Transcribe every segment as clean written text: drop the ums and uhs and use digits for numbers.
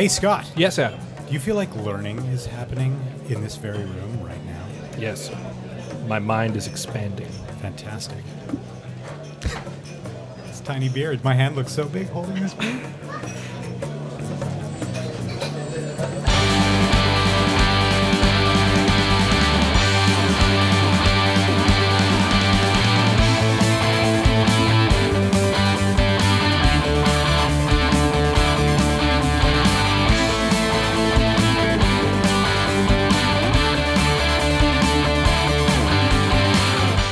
Hey, Scott. Yes, Adam. Do you feel like learning is happening in this very room right now? Yes. My mind is expanding. Fantastic. This tiny beard. My hand looks so big holding this beard.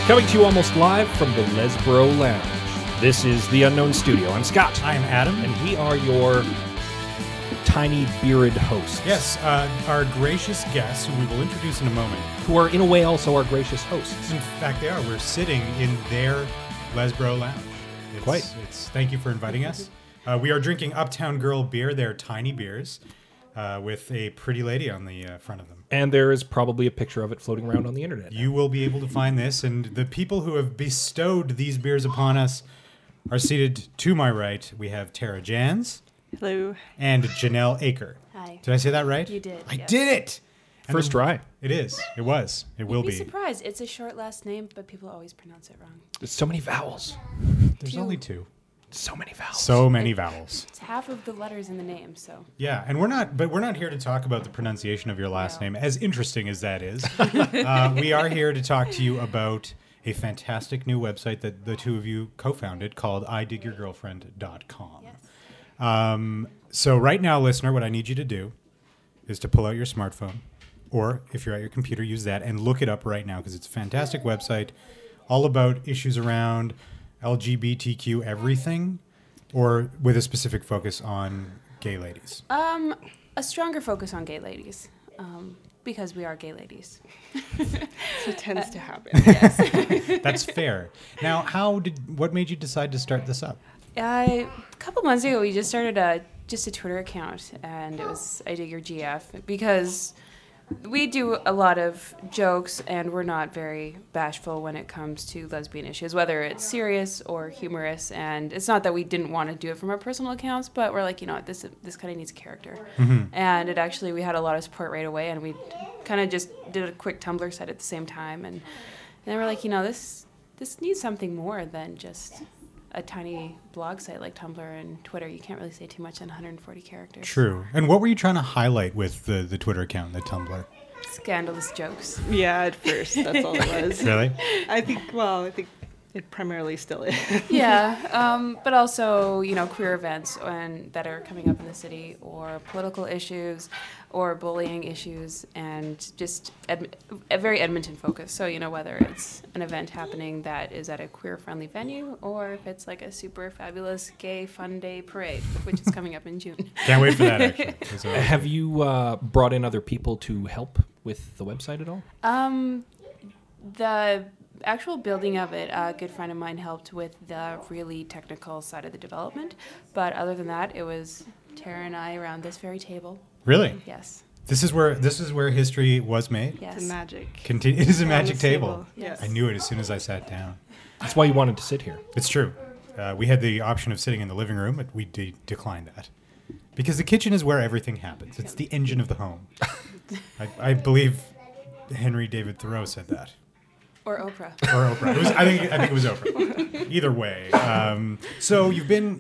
Coming to you almost live from the Lesbro Lounge. This is The Unknown Studio. I'm Scott. I am Adam. And we are your tiny bearded hosts. Yes, our gracious guests, who we will introduce in a moment. Who are, in a way, also our gracious hosts. In fact, they are. We're sitting in their Lesbro Lounge. Thank you for inviting us. We are drinking Uptown Girl beer. They're tiny beers with a pretty lady on the front of them. And there is probably a picture of it floating around on the internet. You will be able to find this, and the people who have bestowed these beers upon us are seated to my right. We have Terah Jans. Hello. And Janelle Aker. Hi. Did I say that right? You did. I did it! And first try. It is. It was. It will be. You'd be surprised. It's a short last name, but people always pronounce it wrong. There's so many vowels. There's only two. So many vowels. So many vowels. It's half of the letters in the name, so. Yeah, and we're not here to talk about the pronunciation of your last name, as interesting as that is. We are here to talk to you about a fantastic new website that the two of you co-founded called IDigYourGirlfriend.com. Yes. So right now, listener, what I need you to do is to pull out your smartphone, or if you're at your computer, use that and look it up right now, because it's a fantastic website all about issues around LGBTQ everything, or with a specific focus on gay ladies? A stronger focus on gay ladies, because we are gay ladies. So it tends to happen. Yes. That's fair. Now, what made you decide to start this up? A couple months ago, we just started a Twitter account, and it was IDigYourGF, because we do a lot of jokes, and we're not very bashful when it comes to lesbian issues, whether it's serious or humorous. And it's not that we didn't want to do it from our personal accounts, but we're like, you know what, this kind of needs character. Mm-hmm. And it actually, we had a lot of support right away, and we kind of just did a quick Tumblr set at the same time. And then we're like, you know, this needs something more than just a tiny blog site like Tumblr and Twitter. You can't really say too much in 140 characters. True. And what were you trying to highlight with the Twitter account and the Tumblr? Scandalous jokes. Yeah, at first. That's all it was. Really? I think it primarily still is. Yeah. But also, you know, queer events that are coming up in the city, or political issues, or bullying issues, and just a very Edmonton focus. So, you know, whether it's an event happening that is at a queer-friendly venue, or if it's like a super fabulous gay fun day parade, which is coming up in June. Can't wait for that, actually. Have you brought in other people to help with the website at all? The actual building of it, a good friend of mine helped with the really technical side of the development, but other than that, it was Terah and I around this very table. Really? Yes. This is where history was made. Yes. It's a magic. It is a magic table. Yes. I knew it as soon as I sat down. That's why you wanted to sit here. It's true. We had the option of sitting in the living room, but we declined that because the kitchen is where everything happens. It's the engine of the home. I believe Henry David Thoreau said that. Or Oprah. I think it was Oprah. Either way. So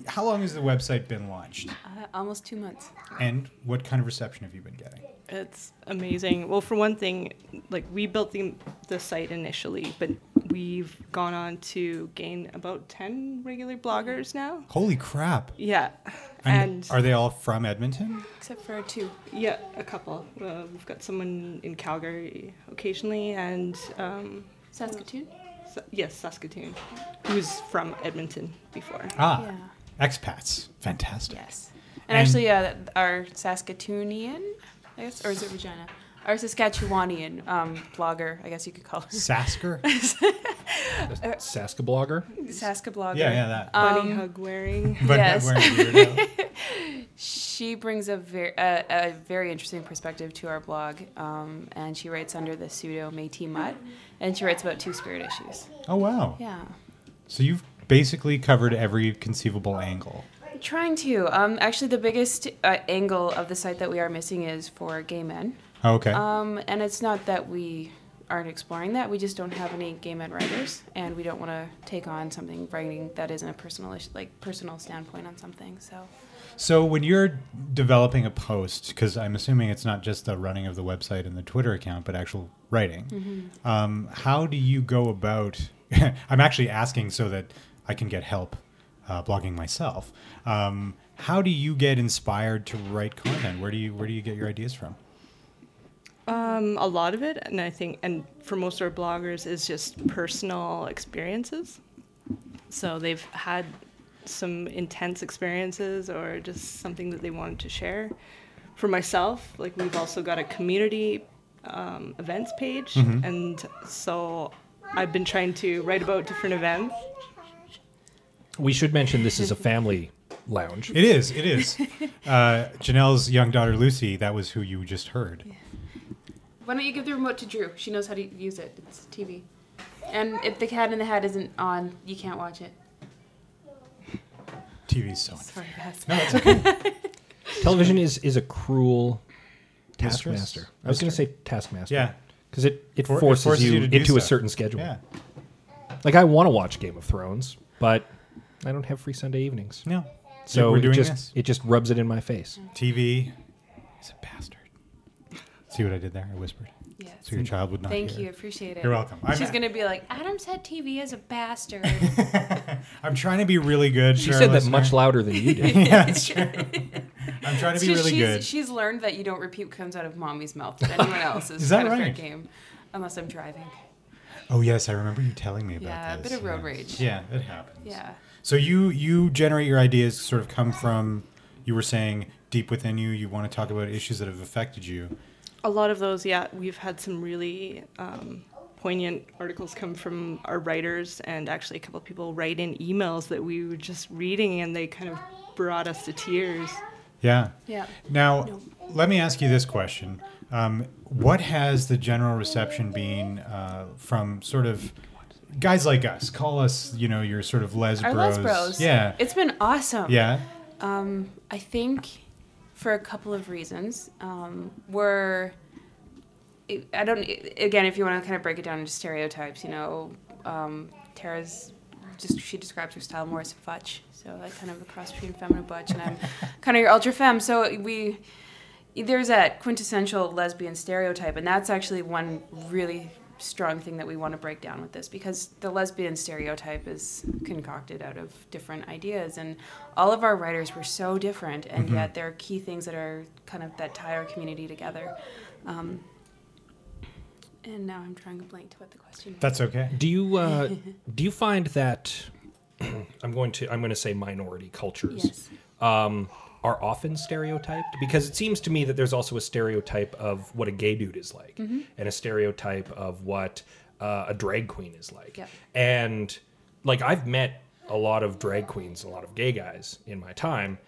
how long has the website been launched? Almost 2 months. And what kind of reception have you been getting? It's amazing. Well, for one thing, like, we built the site initially, but we've gone on to gain about 10 regular bloggers now. Holy crap. Yeah. And are they all from Edmonton? Except for two. Yeah, a couple. We've got someone in Calgary occasionally, and Saskatoon? Yes, Saskatoon. Who's from Edmonton before. Ah, yeah. Expats. Fantastic. Yes. And actually, our Saskatoonian, I guess, or is it Regina? Our Saskatchewanian blogger, I guess you could call her. Sasker? Saskablogger? Saskablogger. Yeah, that. Bunny hug wearing. She brings a very interesting perspective to our blog, and she writes under the pseudo Métis Mutt, and she writes about two-spirit issues. Oh, wow. Yeah. So you've basically covered every conceivable angle. Trying to. Actually, the biggest angle of the site that we are missing is for gay men. Oh, okay. And it's not that we aren't exploring that. We just don't have any gay men writers, and we don't want to take on something writing that isn't a personal standpoint on something. So when you're developing a post, because I'm assuming it's not just the running of the website and the Twitter account, but actual writing, mm-hmm. How do you go about... I'm actually asking so that I can get help blogging myself. How do you get inspired to write content? Where do you get your ideas from? A lot of it, and for most of our bloggers, is just personal experiences. So they've had some intense experiences or just something that they wanted to share. For myself, like, we've also got a community events page, mm-hmm. and so I've been trying to write about different events. We should mention this is a family lounge. It is. Janelle's young daughter, Lucy, that was who you just heard. Yeah. Why don't you give the remote to Drew? She knows how to use it. It's TV. And if the Cat in the Hat isn't on, you can't watch it. TV's so unfair. Sorry, guys. No, it's okay. Television is a cruel taskmaster. I was going to say taskmaster. Yeah. Because it forces you into a certain schedule. Yeah. Like, I want to watch Game of Thrones, but I don't have free Sunday evenings. No. So we're doing this. It just rubs it in my face. TV is a bastard. See what I did there? I whispered. Yes. So your child would not hear. Thank you. Appreciate it. You're welcome. She's going to be like, Adam said TV is a bastard. I'm trying to be really good. She said that much louder than you did. Yeah, it's true. I'm trying to be really good. She's learned that you don't repeat what comes out of mommy's mouth. Anyone else's is that kind right? of fair game, unless I'm driving. Oh, yes. I remember you telling me about this. Yeah, a bit of road rage. Yeah, it happens. Yeah. So you generate your ideas sort of come from, you were saying, deep within you. You want to talk about issues that have affected you. A lot of those, yeah. We've had some really poignant articles come from our writers, and actually a couple of people write in emails that we were just reading, and they kind of brought us to tears. Yeah. Yeah. Now, Let me ask you this question. What has the general reception been from sort of guys like us? Call us, your sort of lesbros. Our lesbros. Yeah. It's been awesome. Yeah. I think for a couple of reasons. If you want to kind of break it down into stereotypes, Terah's she describes her style more as futch. So I kind of a cross between femme and butch, and I'm kind of your ultra femme. So there's that quintessential lesbian stereotype, and that's actually one really strong thing that we want to break down with this, because the lesbian stereotype is concocted out of different ideas, and all of our writers were so different, and mm-hmm. yet there are key things that are kind of that tie our community together. And now I'm drawing a blank to what the question was. That's okay. Do you find that I'm going to say minority cultures are often stereotyped? Because it seems to me that there's also a stereotype of what a gay dude is like, mm-hmm. and a stereotype of what a drag queen is like. Yep. And like, I've met a lot of drag queens, a lot of gay guys in my time.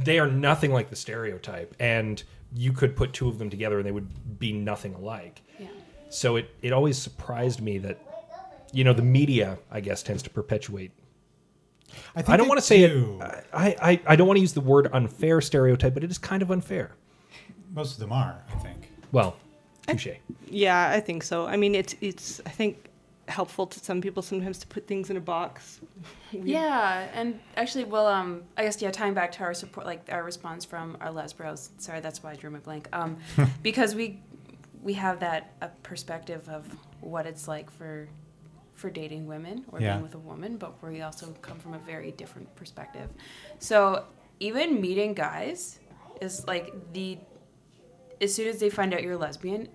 They are nothing like the stereotype, and you could put two of them together and they would be nothing alike. Yeah. So it always surprised me that the media, I guess, tends to perpetuate. I don't want to say it. I don't want to use the word unfair stereotype, but it is kind of unfair. Most of them are, I think. Well, touche. Yeah, I think so. I mean, it's I think helpful to some people sometimes to put things in a box. Yeah, and actually, well, I guess tying back to our support, like our response from our lesbros. Sorry, that's why I drew my blank. Because we have that perspective of what it's like for dating women or being with a woman, but we also come from a very different perspective. So even meeting guys is like as soon as they find out you're lesbian,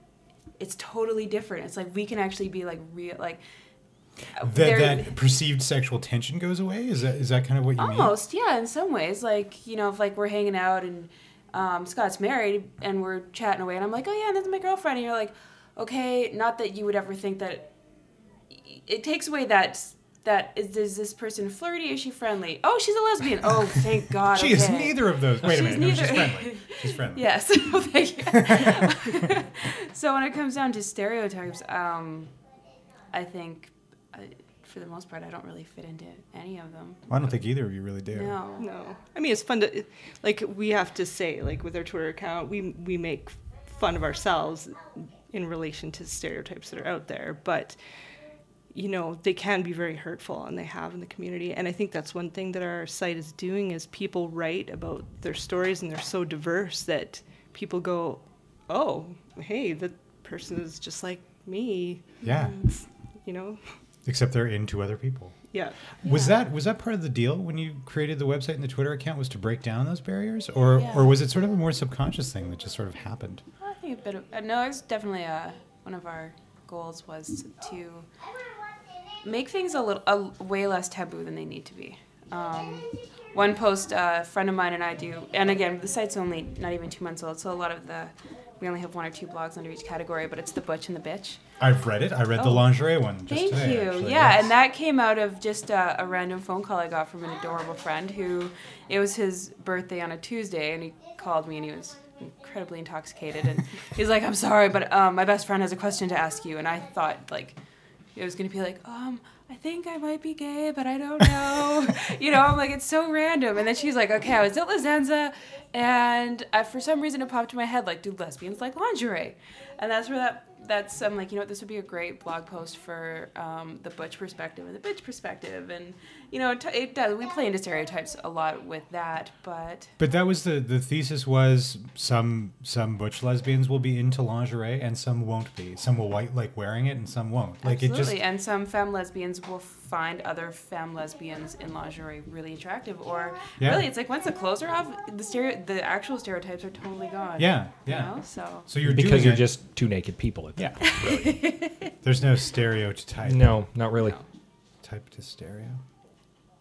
it's totally different. It's like we can actually be like real, like that perceived sexual tension goes away. Is that kind of what you mean? Almost, yeah. In some ways, like if like we're hanging out and Scott's married and we're chatting away, and I'm like, oh yeah, that's my girlfriend, and you're like, okay, not that you would ever think that. It takes away that is this person flirty? Is she friendly? Oh, she's a lesbian. Oh, thank God. She is neither of those. Wait a minute. She's friendly. She's friendly. Yes. Thank you. So when it comes down to stereotypes, I think for the most part, I don't really fit into any of them. Well, I don't think either of you really do. No. I mean, it's fun to, like, we have to say, like, with our Twitter account, we make fun of ourselves in relation to stereotypes that are out there, but, you know, they can be very hurtful, and they have in the community. And I think that's one thing that our site is doing is people write about their stories, and they're so diverse that people go, oh, hey, that person is just like me. Yeah. You know? Except they're into other people. Yeah. Was that part of the deal when you created the website and the Twitter account, was to break down those barriers? Or was it sort of a more subconscious thing that just sort of happened? I think a bit of... No, it was definitely one of our goals was to make things way less taboo than they need to be. One post a friend of mine and I do, and again, the site's only not even 2 months old, so a lot of the... We only have one or two blogs under each category, but it's the Butch and the Bitch. I've read it. I read the lingerie one just today. Thank you. Actually. Yeah, yes. And that came out of just a random phone call I got from an adorable friend who, it was his birthday on a Tuesday, and he called me, and he was incredibly intoxicated. And he's like, I'm sorry, but my best friend has a question to ask you. And I thought, like, it was going to be like, I think I might be gay, but I don't know. You know, I'm like, it's so random. And then she's like, okay, I was at La Zenza, and for some reason it popped in my head, like, do lesbians like lingerie? And that's where that's, I'm like, you know what, this would be a great blog post for the Butch perspective and the Bitch perspective. And, you know, it does. We play into stereotypes a lot with that, but... But that was the thesis was some Butch lesbians will be into lingerie and some won't be. Some will like wearing it and some won't. Like, absolutely. And some femme lesbians will find other femme lesbians in lingerie really attractive, or really, it's like once the clothes are off, the actual stereotypes are totally gone. Yeah. You know? So you're because you're just two naked people at that point. Really. There's no stereotype. No, not really. No. Type to stereo.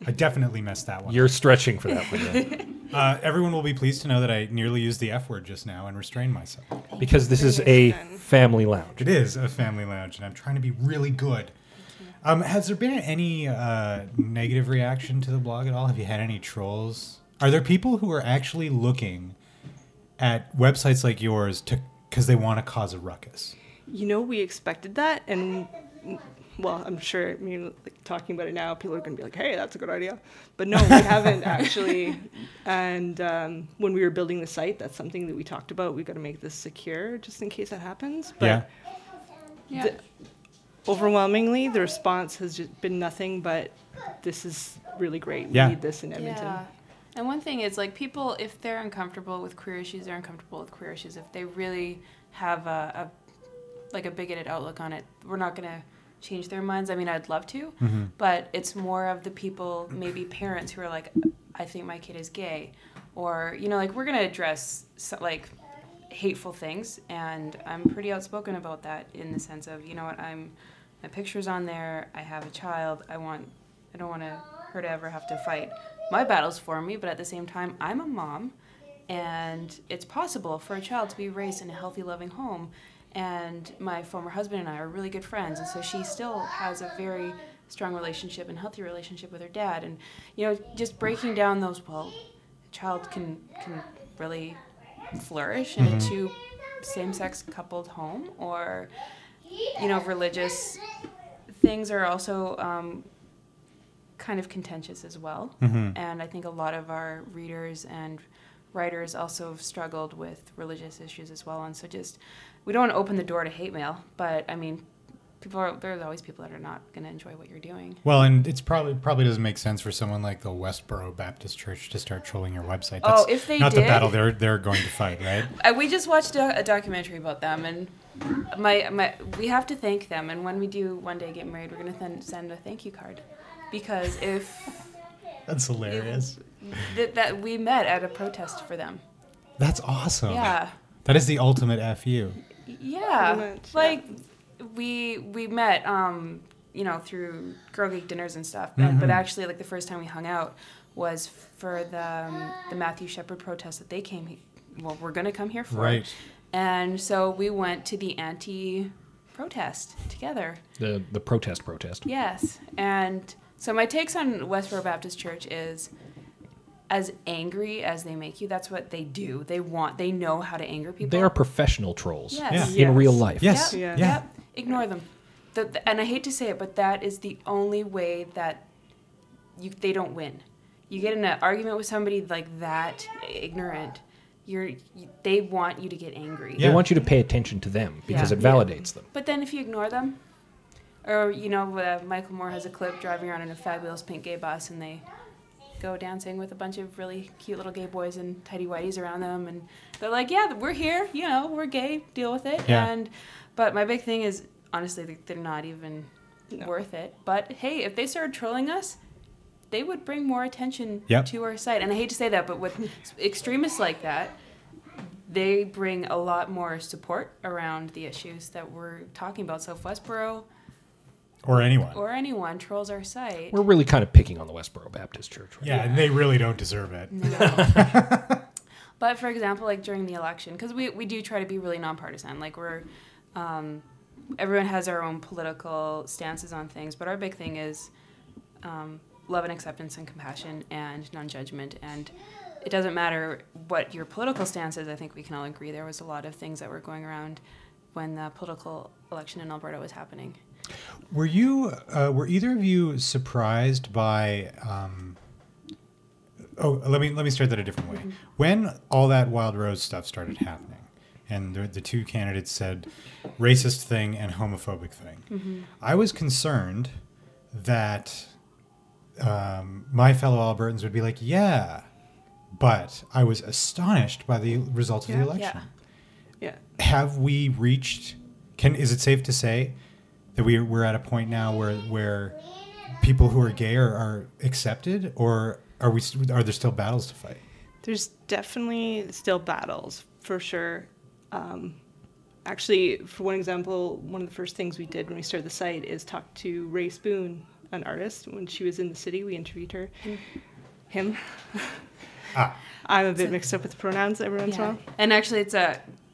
I definitely messed that one. You're stretching for that one. Everyone will be pleased to know that I nearly used the F word just now and restrained myself. Because this is a family lounge. It is a family lounge, and I'm trying to be really good. Has there been any negative reaction to the blog at all? Have you had any trolls? Are there people who are actually looking at websites like yours because they want to cause a ruckus? You know, we expected that, and, well, I'm sure, I mean, like, talking about it now, people are going to be like, hey, that's a good idea. But no, we haven't actually. And when we were building the site, that's something that we talked about. We've got to make this secure just in case that happens. But yeah. Overwhelmingly, the response has just been nothing but, this is really great. We need this in Edmonton. Yeah. And one thing is, like, people, if they're uncomfortable with queer issues, they're uncomfortable with queer issues. If they really have a bigoted outlook on it, we're not going to change their minds. I mean, I'd love to, but it's more of the people, maybe parents, who are like, I think my kid is gay. Or, you know, like, we're going to address, like, hateful things, and I'm pretty outspoken about that in the sense of, you know what, my picture's on there, I have a child, I don't want her to ever have to fight my battles for me, but at the same time, I'm a mom, and it's possible for a child to be raised in a healthy, loving home, and my former husband and I are really good friends, and so she still has a very strong relationship and healthy relationship with her dad, and, you know, just breaking down those, well, a child can really flourish in a two same-sex coupled home, or, you know, religious things are also kind of contentious as well. And I think a lot of our readers and writers also struggled with religious issues as well. And so just, we don't want to open the door to hate mail, but I mean, there's always people that are not going to enjoy what you're doing. Well, and it's probably doesn't make sense for someone like the Westboro Baptist Church to start trolling your website. That's if they not did, the battle they're going to fight, right? We just watched a documentary about them, and we have to thank them. And when we do one day get married, we're going to send a thank you card, because if that's hilarious. That we met at a protest for them. That's awesome. Yeah, that is the ultimate FU. Yeah, like. We met, you know, through Girl Geek dinners and stuff, but actually, like, the first time we hung out was for the Matthew Shepard protest that they were going to come here for. Right. And so we went to the anti-protest together. The protest. Yes. And so my takes on Westboro Baptist Church is, as angry as they make you, that's what they do. They know how to anger people. They are professional trolls in real life. Yes. Ignore them. and I hate to say it, but that is the only way that they don't win. You get in an argument with somebody like that ignorant, they want you to get angry. Yeah. They want you to pay attention to them because it validates them. But then if you ignore them, or, you know, Michael Moore has a clip driving around in a fabulous pink gay bus, and they go dancing with a bunch of really cute little gay boys and tighty-whities around them, and they're like, yeah, we're here, you know, we're gay, deal with it. Yeah. But my big thing is, honestly, they're not even worth it. But, hey, if they started trolling us, they would bring more attention to our site. And I hate to say that, but with extremists like that, they bring a lot more support around the issues that we're talking about. So if Westboro... Or anyone trolls our site. We're really kind of picking on the Westboro Baptist Church. Right? Yeah, and they really don't deserve it. No. But, for example, like during the election, because we do try to be really nonpartisan. Like we're... everyone has our own political stances on things, but our big thing is... love and acceptance and compassion and non-judgment, and it doesn't matter what your political stance is. I think we can all agree there was a lot of things that were going around when the political election in Alberta was happening. Were you, were either of you surprised by, let me start that a different way. Mm-hmm. When all that Wild Rose stuff started happening, and the two candidates said racist thing and homophobic thing, mm-hmm. I was concerned that... my fellow Albertans would be like, yeah, but I was astonished by the result of the election. Yeah. Have we reached? Is it safe to say that we're at a point now where people who are gay are accepted, or are there still battles to fight? There's definitely still battles for sure. Actually, for one example, one of the first things we did when we started the site is talk to Ray Spoon, an artist. When she was in the city, we interviewed her. Him. I'm a bit mixed up with the pronouns every once in a while. And actually, it's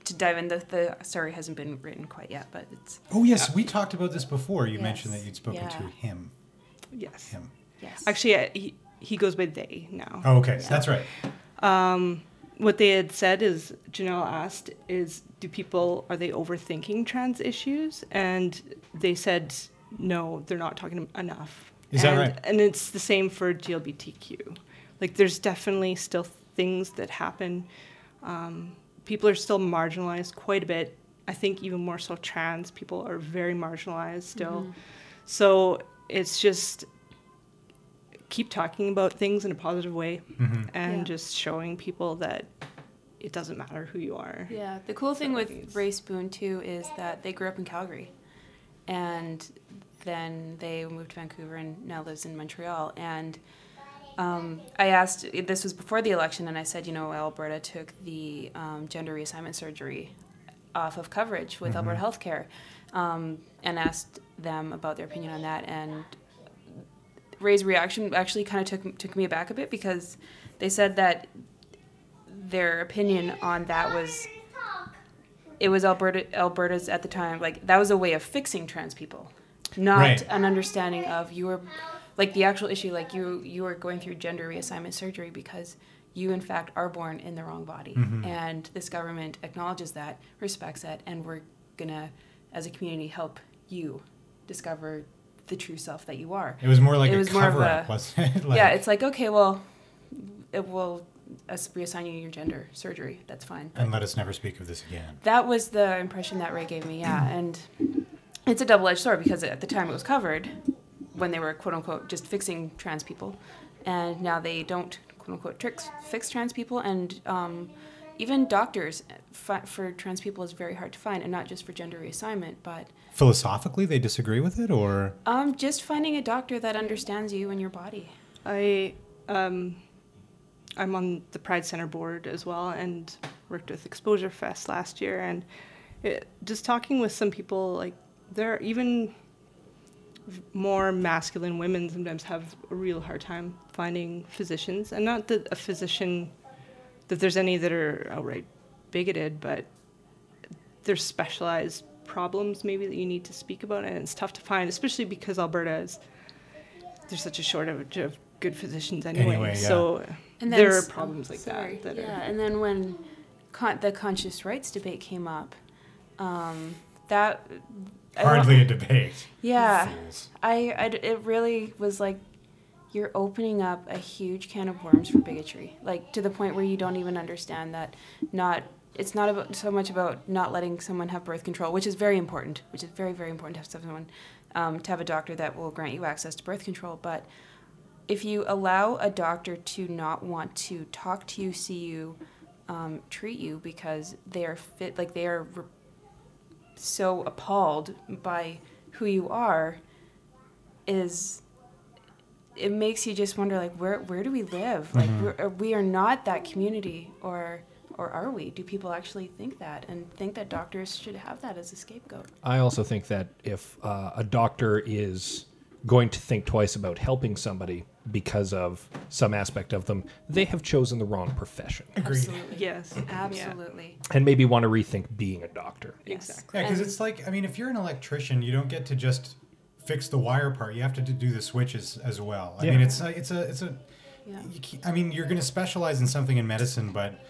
to dive in, the story hasn't been written quite yet, but it's... Oh, yes, we talked about this before. You mentioned that you'd spoken to him. Yes. Him. Yes. Actually, he goes by they now. Oh, okay, so that's right. What they had said is, Janelle asked, are they overthinking trans issues? And they said... no, they're not talking enough. Is that right? And it's the same for GLBTQ. Like, there's definitely still things that happen. People are still marginalized quite a bit. I think even more so trans people are very marginalized still. Mm-hmm. So it's just keep talking about things in a positive way, mm-hmm. and just showing people that it doesn't matter who you are. Yeah, the cool thing with Ray Spoon, too, is that they grew up in Calgary. And then they moved to Vancouver and now lives in Montreal. And I asked, this was before the election, and I said, you know, Alberta took the gender reassignment surgery off of coverage with mm-hmm. Alberta Healthcare, and asked them about their opinion on that. And Ray's reaction actually kind of took me aback a bit, because they said that their opinion on that was... it was Alberta's at the time, like, that was a way of fixing trans people, not an understanding of your, like, the actual issue, like, you are going through gender reassignment surgery because you, in fact, are born in the wrong body. Mm-hmm. And this government acknowledges that, respects that, and we're going to, as a community, help you discover the true self that you are. It was more like a cover-up, wasn't it? Yeah, it's like, okay, well, it will... us reassigning your gender surgery, that's fine, and let us never speak of this again. That was the impression that Ray gave me. And it's a double-edged sword, because at the time it was covered when they were quote-unquote just fixing trans people, and now they don't quote-unquote fix trans people. And even doctors for trans people is very hard to find, and not just for gender reassignment, but... philosophically they disagree with it, or? Just finding a doctor that understands you and your body. I'm on the Pride Center board as well, and worked with Exposure Fest last year. And just talking with some people, like, they're even more masculine women sometimes have a real hard time finding physicians. And not that a physician, that there's any that are outright bigoted, but there's specialized problems maybe that you need to speak about. And it's tough to find, especially because Alberta is, there's such a shortage of good physicians anyway so... and then, there are problems like that. And then when the conscious rights debate came up, that Hardly a debate. Yeah. It really was like, you're opening up a huge can of worms for bigotry, like to the point where you don't even understand that it's not about so much about not letting someone have birth control, which is very important, which is very, very important to have someone, to have a doctor that will grant you access to birth control. But if you allow a doctor to not want to talk to you, see you, treat you because they are fit, like they are so appalled by who you are, it makes you just wonder, like, where do we live? Like, mm-hmm. we are not that community, or are we? Do people actually think that, and think that doctors should have that as a scapegoat? I also think that if a doctor is going to think twice about helping somebody because of some aspect of them, they have chosen the wrong profession. Agreed. Absolutely. Yes, absolutely. Yeah. And maybe want to rethink being a doctor. Yes. Exactly. Yeah, because it's like, I mean, if you're an electrician, you don't get to just fix the wire part. You have to do the switches as well. I mean, it's a. Yeah. I mean, you're going to specialize in something in medicine, but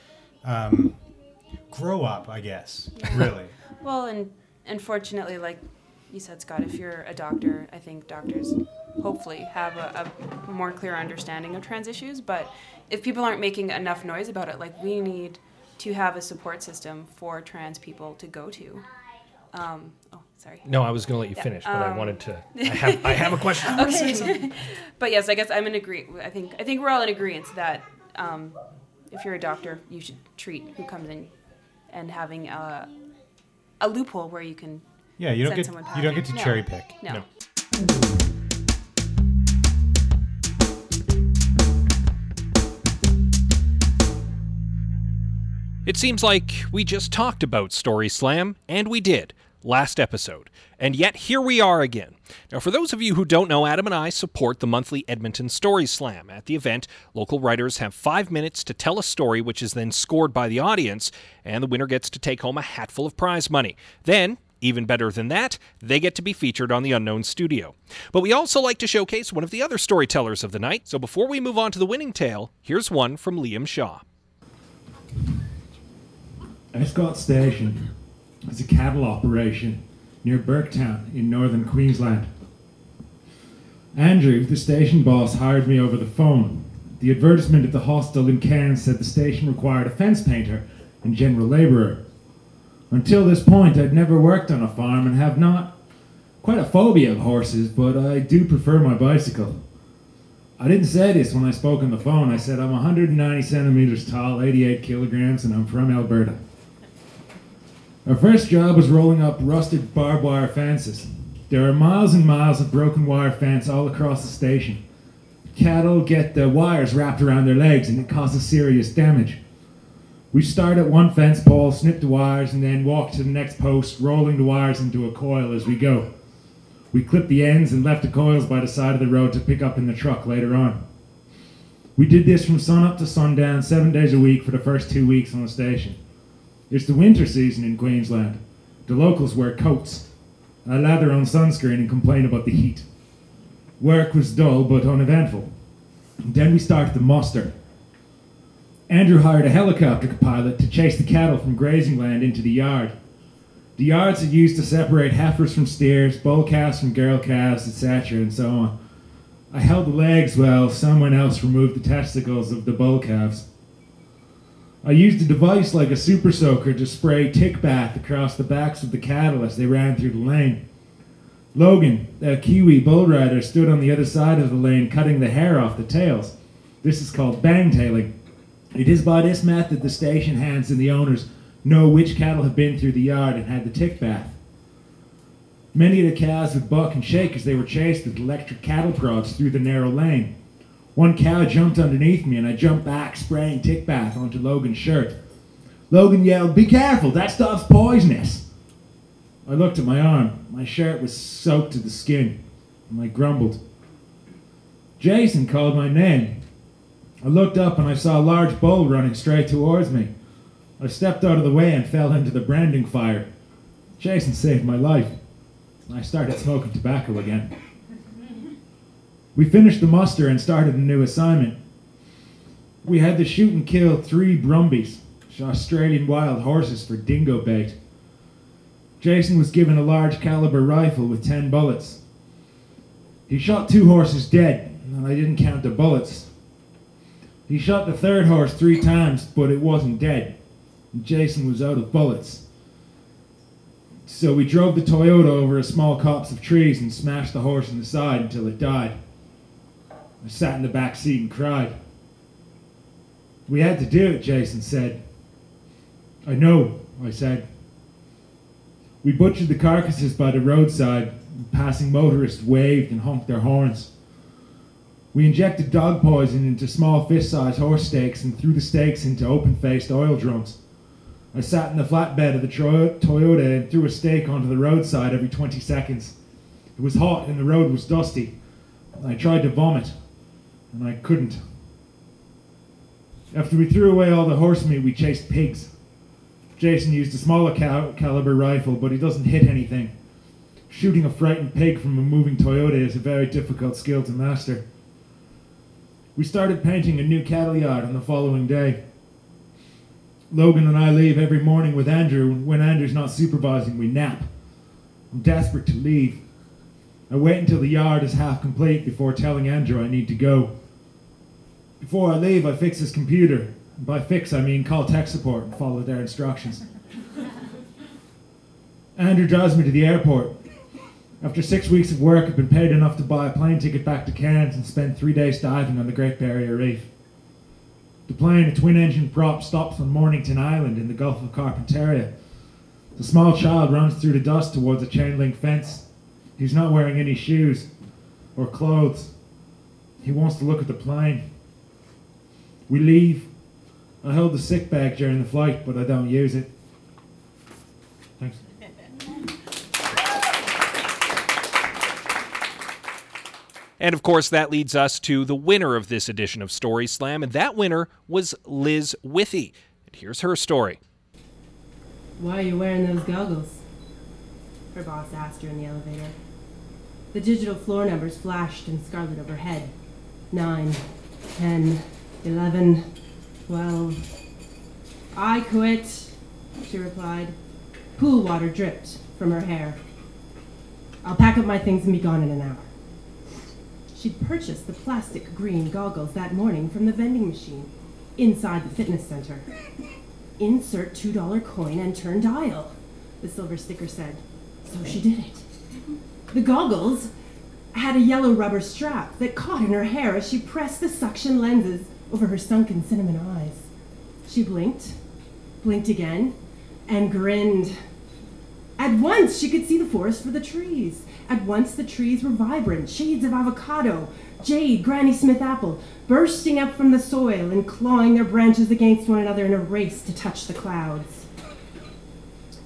grow up, I guess. Yeah. Really. Well, and unfortunately, like you said, Scott, if you're a doctor, I think doctors hopefully have a more clear understanding of trans issues. But if people aren't making enough noise about it, like we need to have a support system for trans people to go to. Sorry. No, I was going to let you finish, but I wanted to. I have a question. Okay. But yes, I guess I'm in agreement. I think we're all in agreement that if you're a doctor, you should treat who comes in, and having a loophole where you can. Yeah, you don't get to cherry pick. No. It seems like we just talked about Story Slam, and we did. Last episode. And yet, here we are again. Now, for those of you who don't know, Adam and I support the monthly Edmonton Story Slam. At the event, local writers have 5 minutes to tell a story, which is then scored by the audience, and the winner gets to take home a hatful of prize money. Then, even better than that, they get to be featured on The Unknown Studio. But we also like to showcase one of the other storytellers of the night, so before we move on to the winning tale, here's one from Liam Shaw. Escort Station is a cattle operation near Burketown in northern Queensland. Andrew, the station boss, hired me over the phone. The advertisement at the hostel in Cairns said the station required a fence painter and general labourer. Until this point, I'd never worked on a farm and have not. Quite a phobia of horses, but I do prefer my bicycle. I didn't say this when I spoke on the phone. I said, I'm 190 centimeters tall, 88 kilograms, and I'm from Alberta. Our first job was rolling up rusted barbed wire fences. There are miles and miles of broken wire fence all across the station. Cattle get the wires wrapped around their legs, and it causes serious damage. We start at one fence pole, snip the wires, and then walk to the next post, rolling the wires into a coil as we go. We clipped the ends and left the coils by the side of the road to pick up in the truck later on. We did this from sunup to sundown, 7 days a week for the first 2 weeks on the station. It's the winter season in Queensland. The locals wear coats. I lather on sunscreen and complain about the heat. Work was dull but uneventful. And then we start the muster. Andrew hired a helicopter pilot to chase the cattle from grazing land into the yard. The yards are used to separate heifers from steers, bull calves from girl calves, etc., and so on. I held the legs while someone else removed the testicles of the bull calves. I used a device like a super soaker to spray tick bath across the backs of the cattle as they ran through the lane. Logan, a Kiwi bull rider, stood on the other side of the lane cutting the hair off the tails. This is called bang-tailing. It is by this method the station hands and the owners know which cattle have been through the yard and had the tick bath. Many of the cows would buck and shake as they were chased with electric cattle prods through the narrow lane. One cow jumped underneath me and I jumped back, spraying tick bath onto Logan's shirt. Logan yelled, "Be careful, that stuff's poisonous." I looked at my arm. My shirt was soaked to the skin, and I grumbled. Jason called my name. I looked up and I saw a large bull running straight towards me. I stepped out of the way and fell into the branding fire. Jason saved my life. I started smoking tobacco again. We finished the muster and started a new assignment. We had to shoot and kill 3 brumbies, Australian wild horses, for dingo bait. Jason was given a large caliber rifle with 10 bullets. He shot 2 horses dead, and I didn't count the bullets. He shot the third horse 3 times, but it wasn't dead. And Jason was out of bullets. So we drove the Toyota over a small copse of trees and smashed the horse in the side until it died. I sat in the back seat and cried. We had to do it, Jason said. I know, I said. We butchered the carcasses by the roadside, and passing motorists waved and honked their horns. We injected dog poison into small fist-sized horse steaks and threw the steaks into open-faced oil drums. I sat in the flatbed of the Toyota and threw a steak onto the roadside every 20 seconds. It was hot and the road was dusty. I tried to vomit, and I couldn't. After we threw away all the horse meat, we chased pigs. Jason used a smaller caliber rifle, but he doesn't hit anything. Shooting a frightened pig from a moving Toyota is a very difficult skill to master. We started painting a new cattle yard on the following day. Logan and I leave every morning with Andrew. When Andrew's not supervising, we nap. I'm desperate to leave. I wait until the yard is half complete before telling Andrew I need to go. Before I leave, I fix his computer. And by fix, I mean call tech support and follow their instructions. Andrew drives me to the airport. After 6 weeks of work, I've been paid enough to buy a plane ticket back to Cairns and spend 3 days diving on the Great Barrier Reef. The plane, a twin-engine prop, stops on Mornington Island in the Gulf of Carpentaria. The small child runs through the dust towards a chain-link fence. He's not wearing any shoes or clothes. He wants to look at the plane. We leave. I hold the sick bag during the flight, but I don't use it. Thanks. And of course, that leads us to the winner of this edition of Story Slam, and that winner was Liz Withy. And here's her story. Why are you wearing those goggles? Her boss asked her in the elevator. The digital floor numbers flashed in scarlet overhead. 9, 10, 11, 12. I quit, she replied. Pool water dripped from her hair. I'll pack up my things and be gone in an hour. She'd purchased the plastic green goggles that morning from the vending machine inside the fitness center. Insert $2 coin and turn dial, the silver sticker said. So she did it. The goggles had a yellow rubber strap that caught in her hair as she pressed the suction lenses over her sunken cinnamon eyes. She blinked, blinked again, and grinned. At once she could see the forest for the trees. At once the trees were vibrant, shades of avocado, jade, Granny Smith apple, bursting up from the soil and clawing their branches against one another in a race to touch the clouds.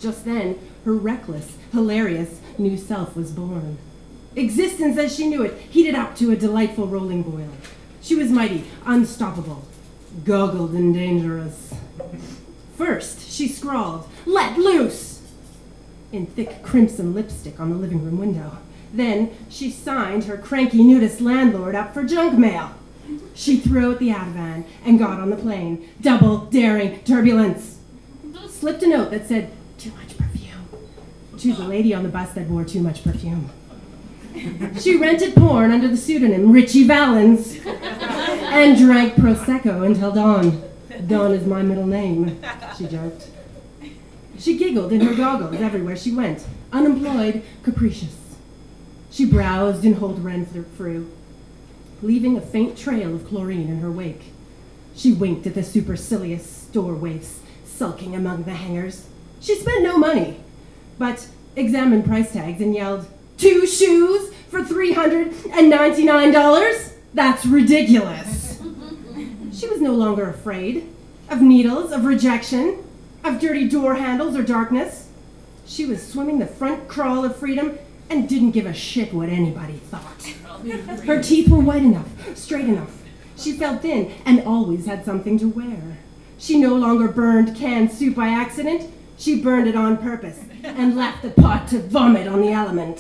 Just then, her reckless, hilarious new self was born. Existence as she knew it, heated up to a delightful rolling boil. She was mighty, unstoppable, goggled and dangerous. First, she scrawled, "Let loose," in thick crimson lipstick on the living room window. Then she signed her cranky nudist landlord up for junk mail. She threw out the Ativan and got on the plane. Double daring turbulence. Slipped a note that said, "Too much perfume," to the lady on the bus that wore too much perfume. She rented porn under the pseudonym Richie Valens and drank Prosecco until dawn. Dawn is my middle name, she joked. She giggled in her goggles everywhere she went, unemployed, capricious. She browsed and holed Renfrew, leaving a faint trail of chlorine in her wake. She winked at the supercilious store waifs sulking among the hangers. She spent no money, but examined price tags and yelled, "Two shoes for $399? That's ridiculous." She was no longer afraid of needles, of rejection, of dirty door handles or darkness. She was swimming the front crawl of freedom and didn't give a shit what anybody thought. Her teeth were white enough, straight enough. She felt thin and always had something to wear. She no longer burned canned soup by accident. She burned it on purpose and left the pot to vomit on the element.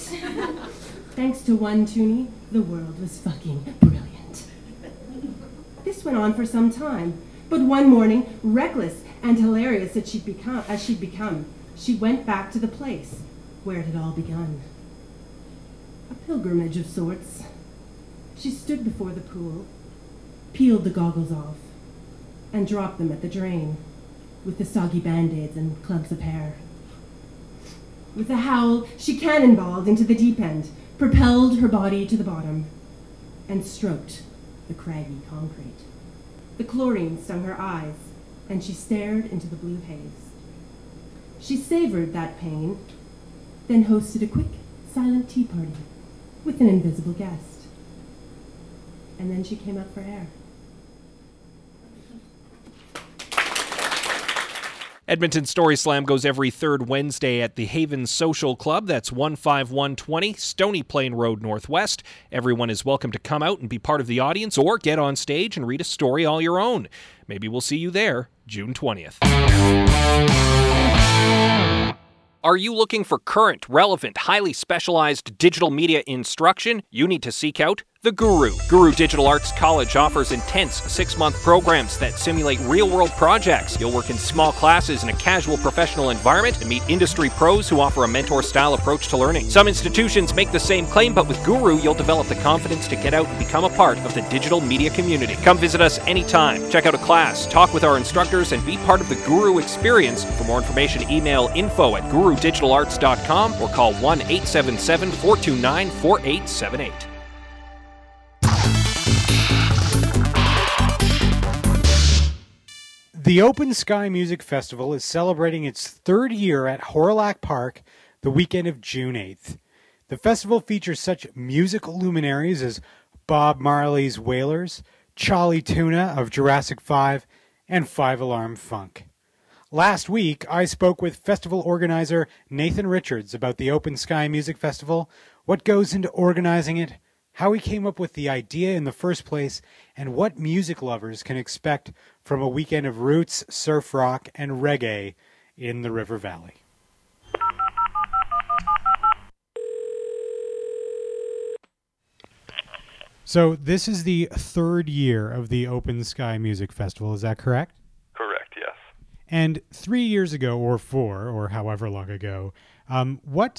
Thanks to one toonie, the world was fucking brilliant. This went on for some time, but one morning, reckless and hilarious as she'd become, she went back to the place where it had all begun. A pilgrimage of sorts. She stood before the pool, peeled the goggles off, and dropped them at the drain with the soggy band-aids and clumps of hair. With a howl, she cannonballed into the deep end, propelled her body to the bottom, and stroked the craggy concrete. The chlorine stung her eyes, and she stared into the blue haze. She savored that pain, then hosted a quick, silent tea party with an invisible guest. And then she came up for air. Edmonton Story Slam goes every third Wednesday at the Haven Social Club. That's 15120 Stony Plain Road Northwest. Everyone is welcome to come out and be part of the audience or get on stage and read a story all your own. Maybe we'll see you there June 20th. Are you looking for current, relevant, highly specialized digital media instruction? You need to seek out The Guru. Guru Digital Arts College offers intense 6-month programs that simulate real-world projects. You'll work in small classes in a casual professional environment and meet industry pros who offer a mentor-style approach to learning. Some institutions make the same claim, but with Guru, you'll develop the confidence to get out and become a part of the digital media community. Come visit us anytime. Check out a class, talk with our instructors, and be part of the Guru experience. For more information, email info@gurudigitalarts.com or call 1-877-429-4878. The Open Sky Music Festival is celebrating its third year at Horlock Park the weekend of June 8th. The festival features such musical luminaries as Bob Marley's Wailers, Charlie Tuna of Jurassic 5, and Five Alarm Funk. Last week, I spoke with festival organizer Nathan Richards about the Open Sky Music Festival, what goes into organizing it, how he came up with the idea in the first place, and what music lovers can expect from a weekend of roots, surf rock, and reggae in the River Valley. So this is the third year of the Open Sky Music Festival, is that correct? Correct, yes. And 3 years ago, or four, or however long ago, what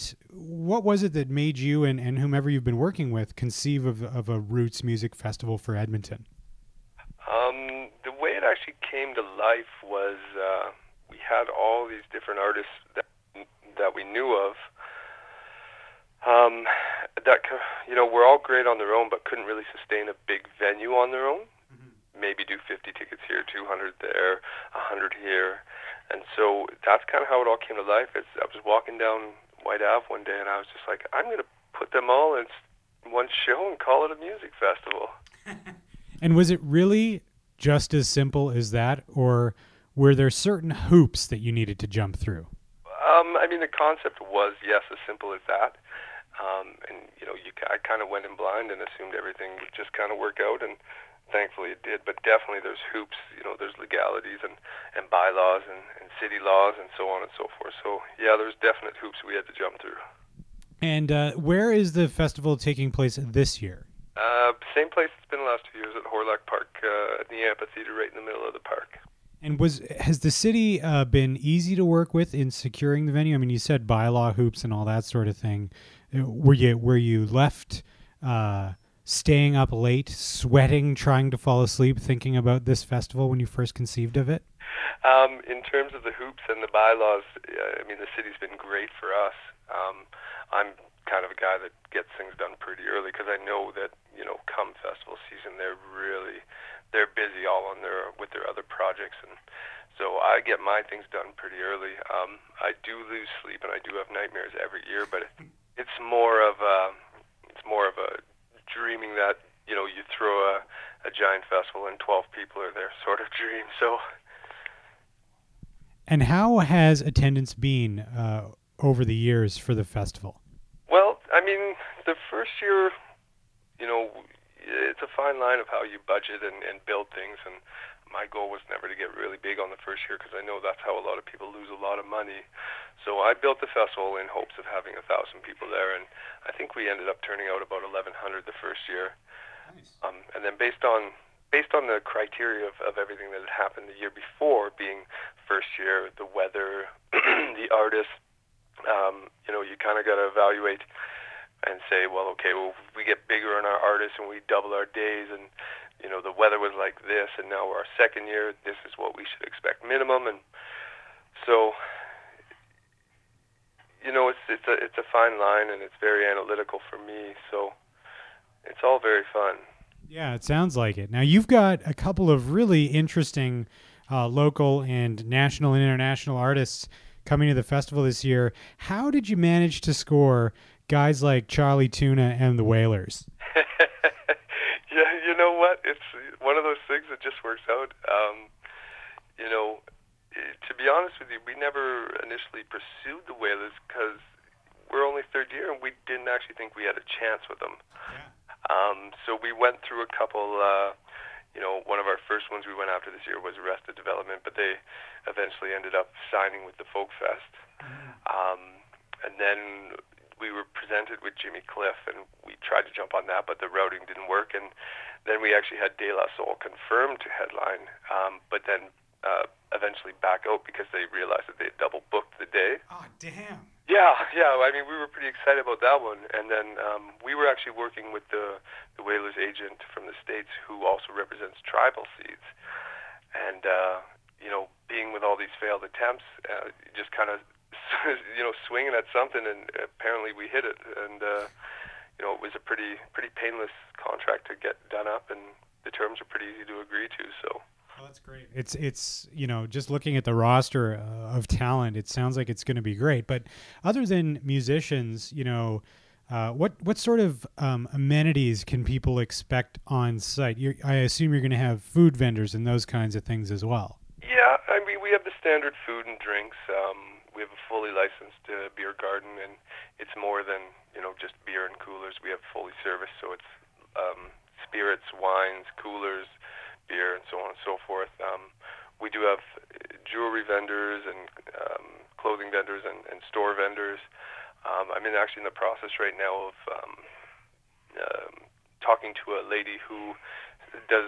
was it that made you and whomever you've been working with conceive of a roots music festival for Edmonton? The way it actually came to life was we had all these different artists that we knew of that, you know, were all great on their own but couldn't really sustain a big venue on their own. Mm-hmm. Maybe do 50 tickets here, 200 there, 100 here. And so that's kind of how it all came to life. I was walking down White Ave one day, and I was just like, I'm going to put them all in one show and call it a music festival. And was it really just as simple as that, or were there certain hoops that you needed to jump through? I mean, the concept was, yes, as simple as that. And, you know, I kind of went in blind and assumed everything would just kind of work out, and thankfully it did, but definitely there's hoops, you know, there's legalities and bylaws and city laws and so on and so forth. So, yeah, there's definite hoops we had to jump through. And where is the festival taking place this year? Same place it's been the last 2 years, at Horlock Park, at the amphitheater right in the middle of the park. And has the city been easy to work with in securing the venue? I mean, you said bylaw hoops and all that sort of thing. Were you left... staying up late, sweating, trying to fall asleep, thinking about this festival when you first conceived of it? In terms of the hoops and the bylaws, I mean, the city's been great for us. I'm kind of a guy that gets things done pretty early because I know that, you know, come festival season, they're busy all on with their other projects. And so I get my things done pretty early. I do lose sleep and I do have nightmares every year, but it's more of a dreaming that, you know, you throw a giant festival and 12 people are there sort of dream. So. And how has attendance been over the years for the festival? Well, I mean, the first year, you know, it's a fine line of how you budget and build things. And my goal was never to get really big on the first year because I know that's how a lot of people lose a lot of money. So I built the festival in hopes of having 1,000 people there, and I think we ended up turning out about 1,100 the first year. Nice. And then based on based on the criteria of everything that had happened the year before, being first year, the weather, the artist, you kind of got to evaluate and say, well, okay, well, if we get bigger on our artists and we double our days and, the weather was like this and now we're our second year, this is what we should expect minimum. And so, it's a fine line and it's very analytical for me. So it's all very fun. Yeah, it sounds like it. Now, you've got a couple of really interesting local and national and international artists coming to the festival this year. How did you manage to score guys like Charlie Tuna and the Wailers? Yeah, you know what? It's one of those things that just works out. To be honest with you, we never initially pursued the Wailers because we're only third year and we didn't actually think we had a chance with them. Yeah. So we went through a couple, one of our first ones we went after this year was Arrested Development, but they eventually ended up signing with the Folk Fest. And then we were presented with Jimmy Cliff, and we tried to jump on that, but the routing didn't work. And then we actually had De La Soul confirmed to headline, but then eventually back out because they realized that they had double booked the day. Oh, damn. Yeah. I mean, we were pretty excited about that one. And then we were actually working with the Wailers agent from the States who also represents tribal seeds. And, being with all these failed attempts, just kind of, swinging at something, and apparently we hit it. And, it was a pretty painless contract to get done up, and the terms are pretty easy to agree to, so... Oh, that's great. It's just looking at the roster of talent, it sounds like it's going to be great. But other than musicians, what sort of amenities can people expect on site? I assume you're going to have food vendors and those kinds of things as well. Yeah, I mean, we have the standard food and drinks. We have a fully licensed beer garden, and it's more than just beer and coolers. We have fully serviced, so it's spirits, wines, coolers, beer, and so on and so forth. We do have jewelry vendors and clothing vendors and store vendors. I'm actually in the process right now of talking to a lady who does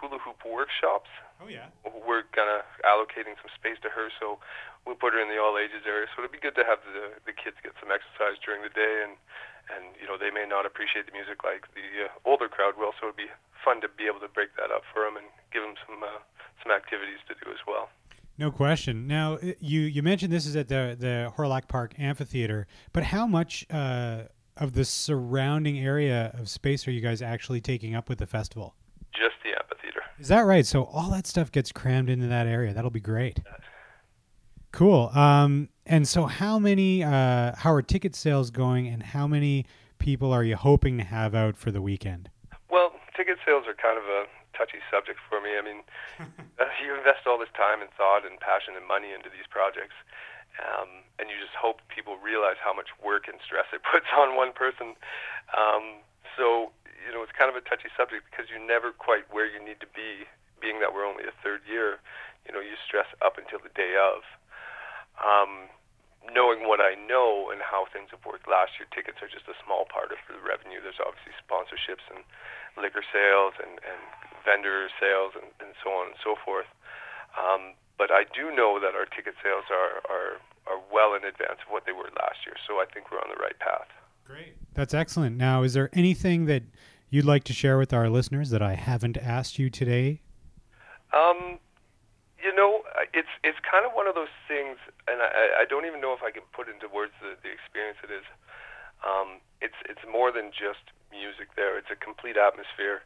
hula hoop workshops. Oh, yeah. We're kind of allocating some space to her, so we'll put her in the all-ages area. So it'd be good to have the kids get some exercise during the day, and they may not appreciate the music like the older crowd will, so it'd be fun to be able to break that up for them and give them some activities to do as well. No question. Now, you mentioned this is at the Horlock Park Amphitheater, but how much of the surrounding area of space are you guys actually taking up with the festival? Just the amphitheater. Is that right? So all that stuff gets crammed into that area. That'll be great. Yes. Cool. And so how are ticket sales going, and how many people are you hoping to have out for the weekend? Well, ticket sales are kind of a touchy subject for me. I mean, you invest all this time and thought and passion and money into these projects. And you just hope people realize how much work and stress it puts on one person. So, it's kind of a touchy subject because you're never quite where you need to be, being that we're only a third year. You stress up until the day of. Knowing what I know and how things have worked last year, tickets are just a small part of the revenue. There's obviously sponsorships and liquor sales and vendor sales and so on and so forth. But I do know that our ticket sales are well in advance of what they were last year, so I think we're on the right path. Great. That's excellent. Now, is there anything that you'd like to share with our listeners that I haven't asked you today? It's kind of one of those things, and I don't even know if I can put into words the experience it is. It's more than just music there. It's a complete atmosphere.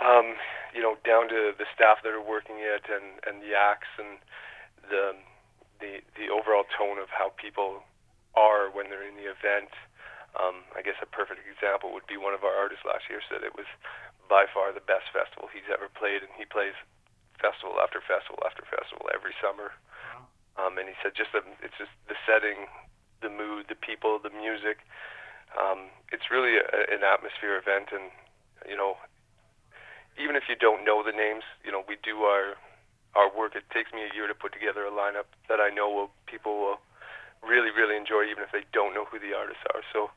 Down to the staff that are working it and the acts and the overall tone of how people are when they're in the event. I guess a perfect example would be one of our artists last year said it was by far the best festival he's ever played, and he plays festival after festival after festival every summer. Wow. And he said it's just the setting, the mood, the people, the music. It's really an atmosphere event, and, even if you don't know the names, we do our work. It takes me a year to put together a lineup that I know people will really, really enjoy, even if they don't know who the artists are. So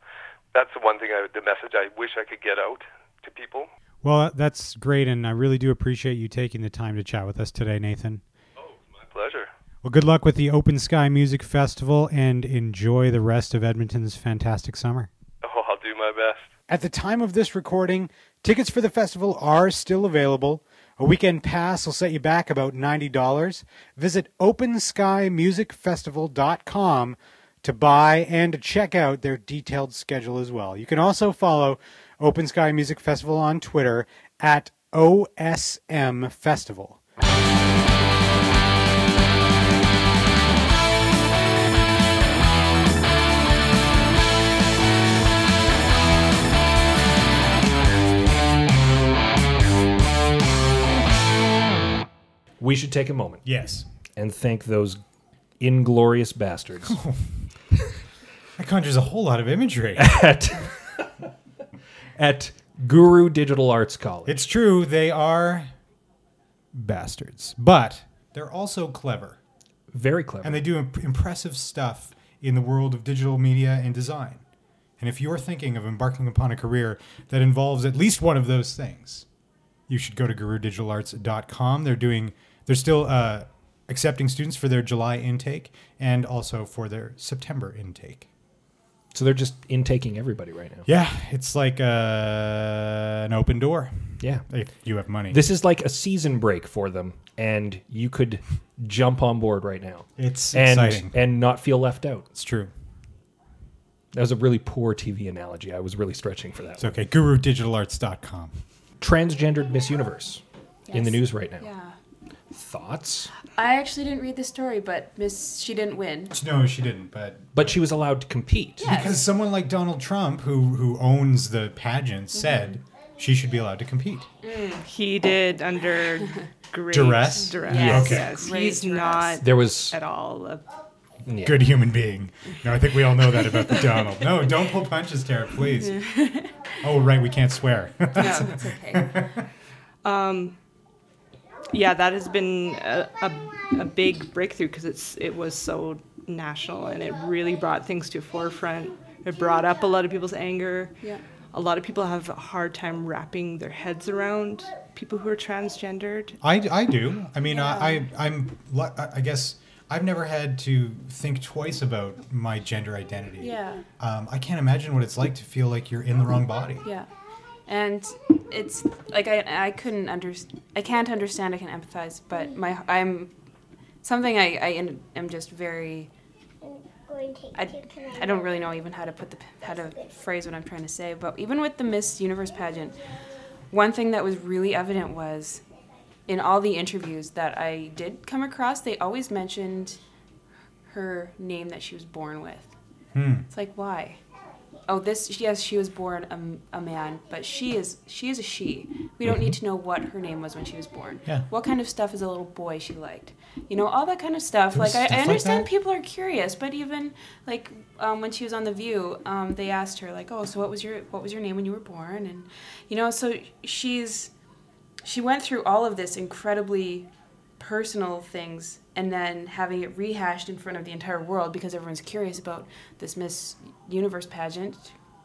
that's the one thing, the message I wish I could get out to people. Well, that's great, and I really do appreciate you taking the time to chat with us today, Nathan. Oh, my pleasure. Well, good luck with the Open Sky Music Festival, and enjoy the rest of Edmonton's fantastic summer. Oh, I'll do my best. At the time of this recording, tickets for the festival are still available. A weekend pass will set you back about $90. Visit OpenSkyMusicFestival.com to buy and to check out their detailed schedule as well. You can also follow Open Sky Music Festival on Twitter at OSM Festival. We should take a moment. Yes. And thank those inglorious bastards. Oh. That conjures a whole lot of imagery. At Guru Digital Arts College. It's true. They are bastards. But they're also clever. Very clever. And they do impressive stuff in the world of digital media and design. And if you're thinking of embarking upon a career that involves at least one of those things, you should go to GuruDigitalArts.com. They're still accepting students for their July intake and also for their September intake. So they're just intaking everybody right now. Yeah, it's like an open door. Yeah. If you have money. This is like a season break for them, and you could jump on board right now. It's exciting. And not feel left out. It's true. That was a really poor TV analogy. I was really stretching for that. It's okay. GuruDigitalArts.com. Transgendered Miss Universe in the news right now. Yeah. Thoughts? I actually didn't read the story, but she didn't win. No, she didn't, but she was allowed to compete. Yes. Because someone like Donald Trump, who owns the pageant, said she should be allowed to compete. Mm. He did under great duress. Yes. Okay. Yes. He's not at all a good human being. No, I think we all know that about Donald. No, don't pull punches, Terah, please. Oh, right, we can't swear. No, that's okay. Yeah, that has been a big breakthrough because it was so national, and it really brought things to the forefront. It brought up a lot of people's anger. Yeah. A lot of people have a hard time wrapping their heads around people who are transgendered. I do. I mean, yeah. I guess... I've never had to think twice about my gender identity. Yeah. I can't imagine what it's like to feel like you're in the wrong body. Yeah. And it's like I can empathize, but I am just very I don't really know even how to phrase what I'm trying to say, but even with the Miss Universe pageant, one thing that was really evident was in all the interviews that I did come across, they always mentioned her name that she was born with. Hmm. It's like, why? Oh, she was born a man, but she is a she. We don't need to know what her name was when she was born. Yeah. What kind of stuff is a little boy she liked? You know, all that kind of stuff. Like, I understand people are curious, but even like when she was on The View, they asked her like, oh, so what was your name when you were born? And you know, so she went through all of this incredibly personal things and then having it rehashed in front of the entire world because everyone's curious about this Miss Universe pageant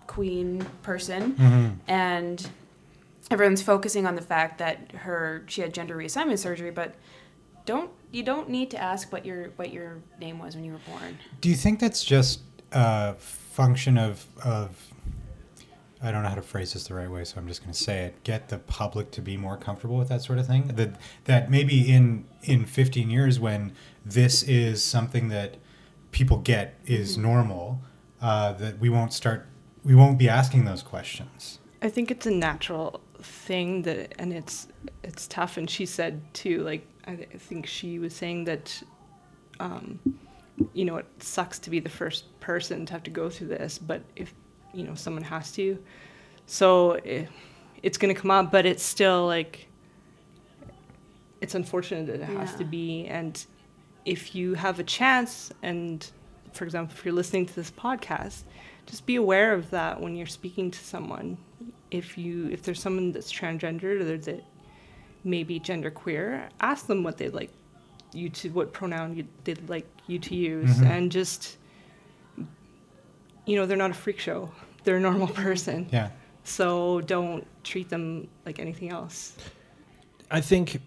queen person. Mm-hmm. And everyone's focusing on the fact that she had gender reassignment surgery, but you don't need to ask what your name was when you were born. Do you think that's just a function of I don't know how to phrase this the right way, so I'm just going to say it. Get the public to be more comfortable with that sort of thing. That maybe in 15 years, when this is something that people get is normal, that we won't be asking those questions. I think it's a natural thing and it's tough. And she said too, like I think she was saying that, you know, it sucks to be the first person to have to go through this, but if you know, someone has to. So it's going to come up, but it's still like, it's unfortunate that it has to be. And if you have a chance, and for example, if you're listening to this podcast, just be aware of that when you're speaking to someone. If there's someone that's transgendered or that may be genderqueer, ask them what they'd like you to, what pronoun they'd like you to use. Mm-hmm. And just, you know, they're not a freak show. They're a normal person. Yeah. So don't treat them like anything else. I think,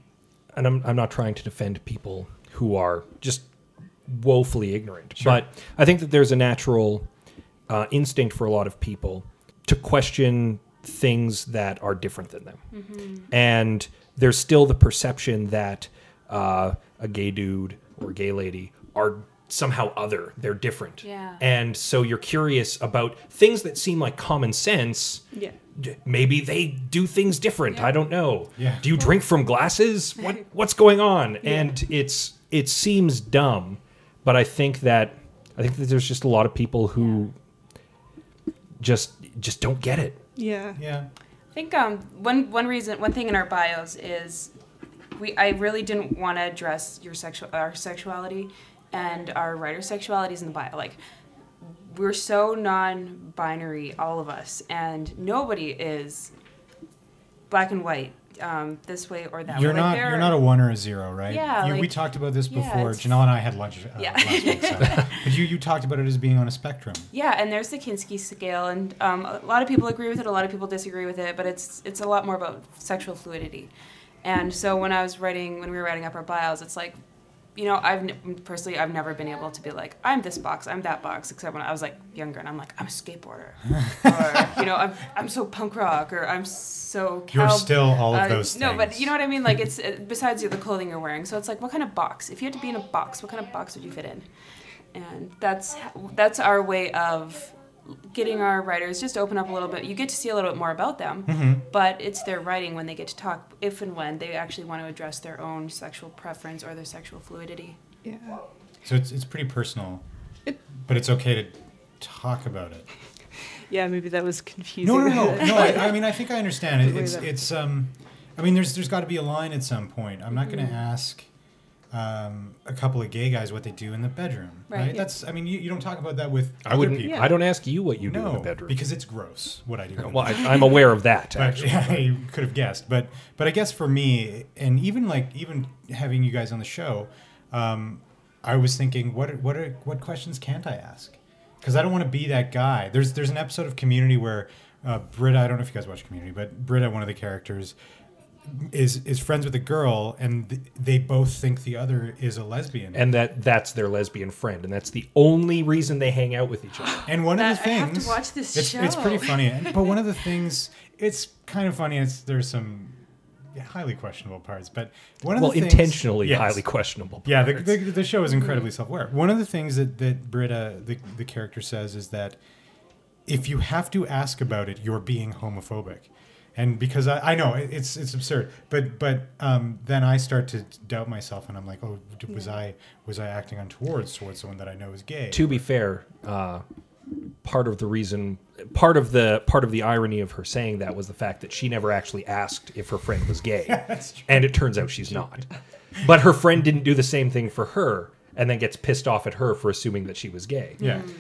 and I'm not trying to defend people who are just woefully ignorant, sure. but I think that there's a natural instinct for a lot of people to question things that are different than them. Mm-hmm. And there's still the perception that a gay dude or gay lady are somehow other, they're different. Yeah. And so you're curious about things that seem like common sense. Yeah. Maybe they do things different. Yeah. I don't know. Yeah. Do you drink from glasses? What's going on? Yeah. And it seems dumb, but I think that there's just a lot of people who just don't get it. Yeah. Yeah. I think one thing in our bios is I really didn't want to address our sexuality and our writer's sexuality is in the bio. Like, we're so non-binary, all of us, and nobody is black and white, this way or that way. You're not a one or a zero, right? Yeah. We talked about this before. Janelle and I had lunch last week. So. But you talked about it as being on a spectrum. Yeah, and there's the Kinski scale, and a lot of people agree with it, a lot of people disagree with it, but it's a lot more about sexual fluidity. And so when we were writing up our bios, it's like, you know, I've never been able to be like, I'm this box, I'm that box, except when I was like younger and I'm like, I'm a skateboarder, or you know, I'm so punk rock, or I'm so cowboy. You're still all of those things. No, but you know what I mean. Like, it's besides the clothing you're wearing. So it's like, what kind of box? If you had to be in a box, what kind of box would you fit in? And that's our way of getting our writers just to open up a little bit. You get to see a little bit more about them, mm-hmm. but it's their writing when they get to talk, if and when they actually want to address their own sexual preference or their sexual fluidity. Yeah. So it's pretty personal, but it's okay to talk about it. Yeah, maybe that was confusing. No. I mean, I think I understand. There's got to be a line at some point. I'm not going to ask a couple of gay guys what they do in the bedroom, right? Yeah. You don't talk about that with other people. Yeah. I don't ask you what you do in the bedroom because it's gross what I do. Well, I'm aware of that. Actually, yeah, you could have guessed, but I guess for me, and even having you guys on the show, I was thinking, what questions can't I ask? Because I don't want to be that guy. There's an episode of Community where Britta, I don't know if you guys watch Community, but Britta, one of the characters, is friends with a girl, and they both think the other is a lesbian, and that's their lesbian friend, and that's the only reason they hang out with each other. And I have to watch this show. It's pretty funny. But one of the things, it's kind of funny. There's some highly questionable parts, but highly questionable parts. Yeah, the show is incredibly self-aware. One of the things that Britta, the character, says is that if you have to ask about it, you're being homophobic. And because I know it's absurd, but then I start to doubt myself, and I'm like, oh, was I acting untoward towards someone that I know is gay? To be fair, part of the irony of her saying that was the fact that she never actually asked if her friend was gay, that's true. And it turns out she's not. But her friend didn't do the same thing for her, and then gets pissed off at her for assuming that she was gay. Yeah. Mm.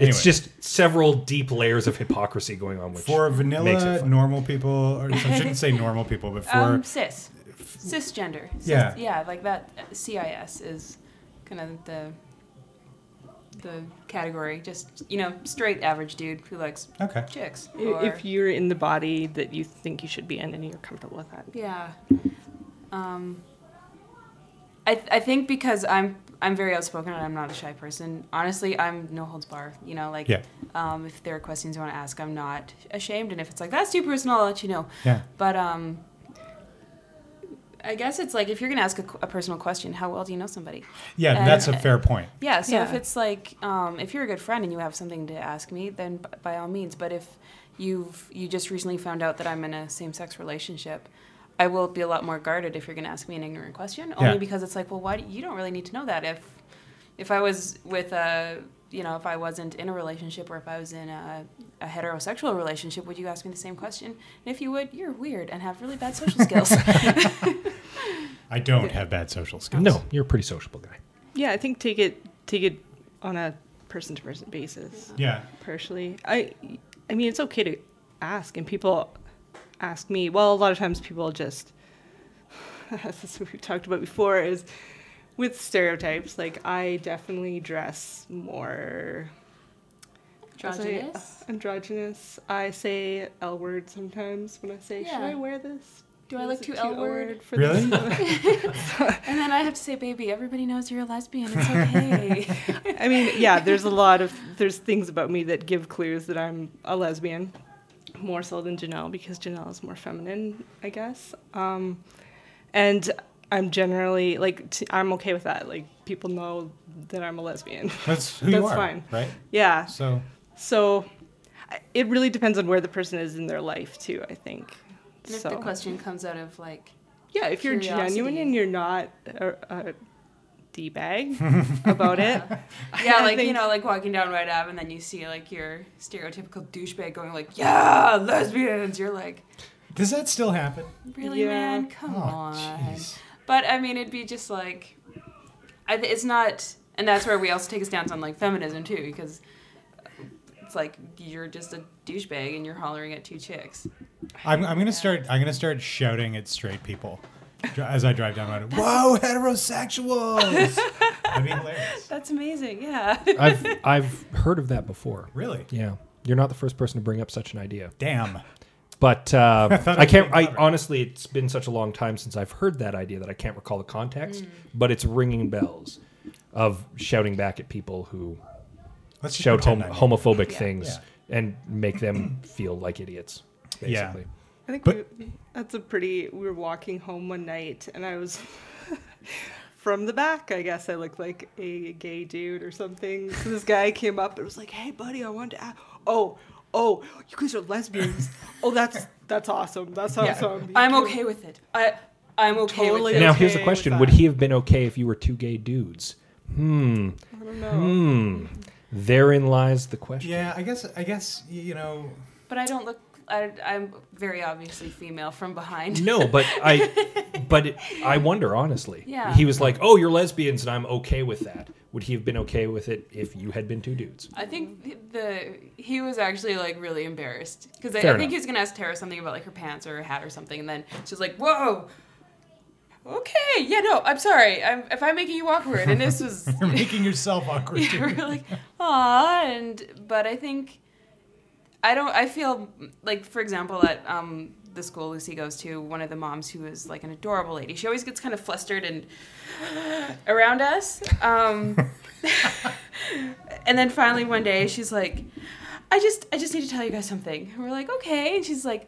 It's just several deep layers of hypocrisy going on, which for vanilla normal people, or I shouldn't say normal people, but for cisgender, like that. CIS is kind of the category. Just, you know, straight average dude who likes chicks. Or, if you're in the body that you think you should be in and you're comfortable with that. Yeah. I think because I'm very outspoken and I'm not a shy person. Honestly, I'm no holds bar. You know, like, if there are questions you want to ask, I'm not ashamed. And if it's like, that's too personal, I'll let you know. Yeah. But I guess it's like, if you're going to ask a personal question, how well do you know somebody? Yeah, and that's a fair point. Yeah, so if it's like, if you're a good friend and you have something to ask me, then by all means. But if you just recently found out that I'm in a same-sex relationship, I will be a lot more guarded if you're going to ask me an ignorant question, only because it's like, well, why you don't really need to know that if I was with a, you know, if I wasn't in a relationship or if I was in a heterosexual relationship, would you ask me the same question? And if you would, you're weird and have really bad social skills. I don't have bad social skills. No, you're a pretty sociable guy. Yeah, I think take it on a person-to-person basis. Yeah. Partially. I mean, it's okay to ask, and people ask me, well, a lot of times people just, as we've talked about before, is with stereotypes, like I definitely dress more Androgynous? Androgynous. I say L word sometimes when I say, should I wear this? Do I look too L word for this? Really? And then I have to say, baby, everybody knows you're a lesbian. It's okay. I mean, yeah, there's things about me that give clues that I'm a lesbian, more so than Janelle, because Janelle is more feminine, I guess. And I'm generally, like, I'm okay with that. Like, people know that I'm a lesbian. That's who you are. That's fine. Right? Yeah. So it really depends on where the person is in their life, too, I think. And if the question comes out of, like, yeah, if curiosity. You're genuine and you're not a D-bag about it. Yeah, like, you know, like walking down Rite Ave and then you see, like, your stereotypical douchebag going, like, yeah, lesbians. You're like... Does that still happen? Really, man? Come on. Geez. But, I mean, it'd be just, like... it's not... And that's where we also take a stance on, like, feminism, too, because... It's like you're just a douchebag and you're hollering at two chicks. I'm gonna start shouting at straight people as I drive down the road. Whoa, heterosexuals! That'd be hilarious. That's amazing. Yeah. I've heard of that before. Really? Yeah. You're not the first person to bring up such an idea. Damn. But honestly, it's been such a long time since I've heard that idea that I can't recall the context. But it's ringing bells of shouting back at people who. Let's shout homophobic things and make them feel like idiots, basically. Yeah. I think we were walking home one night, and I was from the back, I guess I looked like a gay dude or something. So this guy came up and was like, hey, buddy, I wanted to ask, oh, you guys are lesbians. Oh, that's awesome. That's awesome. I'm okay with it. I'm okay totally with it. Now, here's the question. Would he have been okay if you were two gay dudes? I don't know. Therein lies the question. Yeah, I guess you know. But I don't look. I'm very obviously female from behind. No, but I wonder honestly. Yeah. He was like, "Oh, you're lesbians," and I'm okay with that. Would he have been okay with it if you had been two dudes? I think he was actually like really embarrassed because I think he was gonna ask Terah something about like her pants or her hat or something, and then she's like, "Whoa." Okay, yeah, no, I'm sorry. If I'm making you awkward, and this was... You're making yourself awkward, too. Yeah, we're like, aw, but I think... I feel, like, for example, at the school Lucy goes to, one of the moms who is, like, an adorable lady, she always gets kind of flustered and around us. And then finally one day, she's like, I just need to tell you guys something. And we're like, okay. And she's like...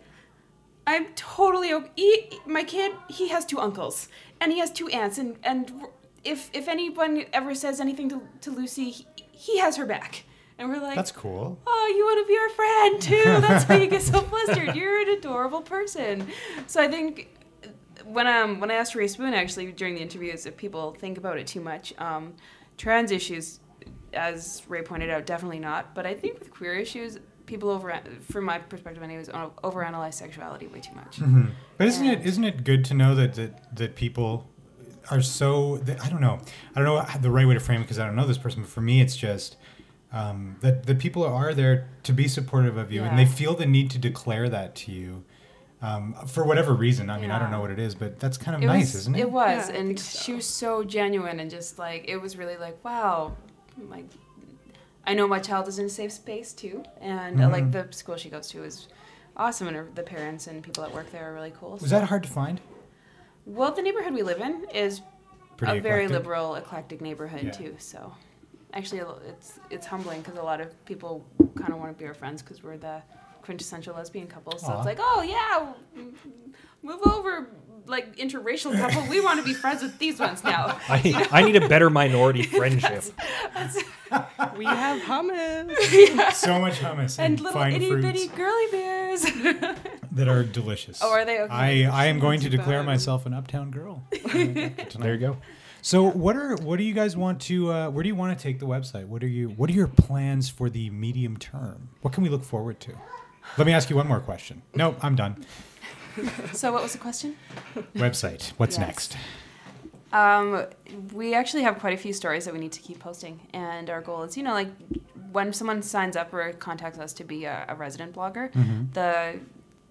I'm totally okay. My kid, he has two uncles, and he has two aunts, and if anyone ever says anything to Lucy, he has her back. And we're like, that's cool. Oh, you want to be our friend too? That's why you get so flustered. You're an adorable person. So I think when I asked Ray Spoon actually during the interviews if people think about it too much, trans issues, as Ray pointed out, definitely not. But I think with queer issues. People from my perspective, anyways, overanalyze sexuality way too much. Mm-hmm. But isn't it good to know that people are so? That, I don't know the right way to frame it because I don't know this person. But for me, it's just that people are there to be supportive of you, and they feel the need to declare that to you for whatever reason. I mean, I don't know what it is, but that's kind of nice, isn't it? It was, yeah, and she was so genuine and just like it was really like wow, like. I know my child is in a safe space, too, and like the school she goes to is awesome, and the parents and people that work there are really cool. Was that hard to find? Well, the neighborhood we live in is pretty very liberal, eclectic neighborhood, too, so actually it's humbling because a lot of people kind of want to be our friends because we're the quintessential lesbian couple, so it's like, oh, yeah, move over, like, interracial couple. We want to be friends with these ones now. I need a better minority friendship. That's, we have hummus. Yeah. So much hummus. And little fine itty bitty girly bears. That are delicious. Oh, are they okay? I am going to declare myself an Uptown Girl. There you go. So what do you guys want to where do you want to take the website? What are your plans for the medium term? What can we look forward to? Let me ask you one more question. No, I'm done. So what was the question? Website. What's next? We actually have quite a few stories that we need to keep posting. And our goal is, you know, like when someone signs up or contacts us to be a resident blogger,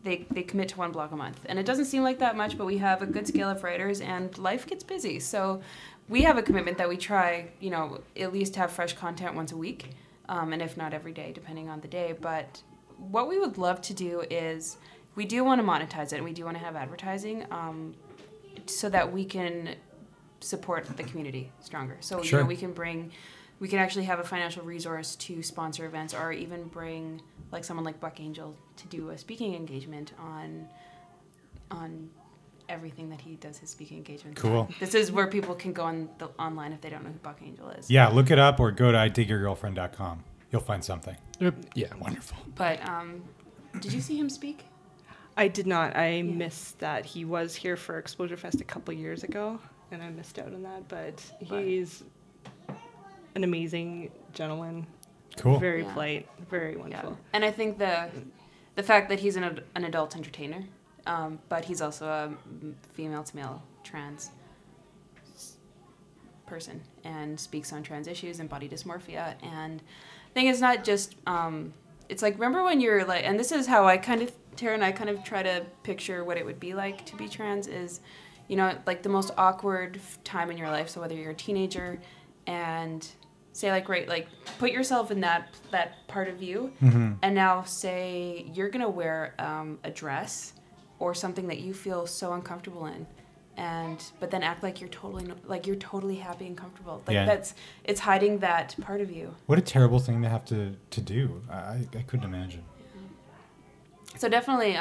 they commit to one blog a month. And it doesn't seem like that much, but we have a good scale of writers and life gets busy. So we have a commitment that we try, you know, at least have fresh content once a week. and if not every day, depending on the day. But what we would love to do is, we do want to monetize it, and we do want to have advertising so that we can support the community stronger. So you know, we can actually have a financial resource to sponsor events, or even bring like someone like Buck Angel to do a speaking engagement on everything that he does his speaking engagement. Cool. This is where people can go on the online if they don't know who Buck Angel is. Yeah, look it up or go to IDigYourGirlfriend.com. You'll find something. Yep. Yeah, wonderful. But did you see him speak? I did not. I missed that. He was here for Exposure Fest a couple years ago, and I missed out on that. But he's an amazing gentleman. Cool. Very polite. Very wonderful. Yeah. And I think the fact that he's an adult entertainer, but he's also a female to male trans person and speaks on trans issues and body dysmorphia. And I think it's not just, it's like, remember when you're like, and this is how I kind of, Terah and I kind of try to picture what it would be like to be trans is, you know, like the most awkward time in your life. So whether you're a teenager and say like, right, like put yourself in that part of you. Mm-hmm. And now say you're going to wear a dress or something that you feel so uncomfortable in. But then act like you're totally happy and comfortable. Like it's hiding that part of you. What a terrible thing to have to do. I couldn't imagine. Yeah. So definitely,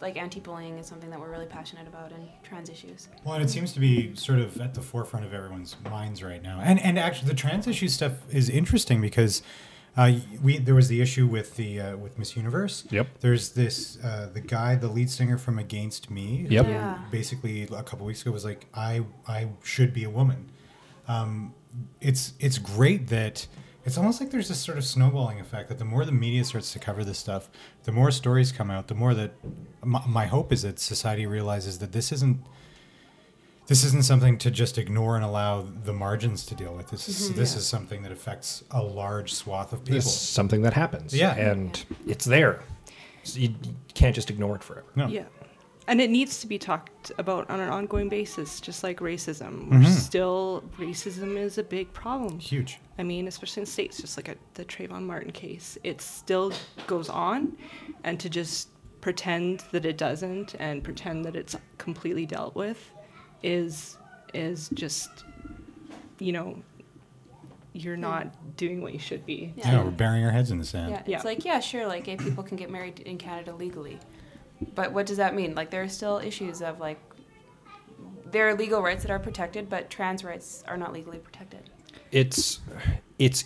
like anti-bullying is something that we're really passionate about, and trans issues. Well, and it seems to be sort of at the forefront of everyone's minds right now. And actually, the trans issue stuff is interesting because there was the issue with Miss Universe. Yep. There's this the guy, the lead singer from Against Me. Yep. Who basically a couple weeks ago was like, I should be a woman. It's great that it's almost like there's this sort of snowballing effect that the more the media starts to cover this stuff, the more stories come out. The more that my hope is that society realizes that this isn't something to just ignore and allow the margins to deal with. This is something that affects a large swath of people. It's something that happens. Yeah. And it's there. So you can't just ignore it forever. No. Yeah. And it needs to be talked about on an ongoing basis, just like racism. Mm-hmm. Racism is a big problem. Huge. I mean, especially in the States, just like the Trayvon Martin case. It still goes on, and to just pretend that it doesn't and pretend that it's completely dealt with is just, you know, you're not doing what you should be. Yeah, we're burying our heads in the sand. Yeah, it's like, yeah, sure, like gay people can get married in Canada legally. But what does that mean? Like, there are still issues of, like, there are legal rights that are protected, but trans rights are not legally protected. It's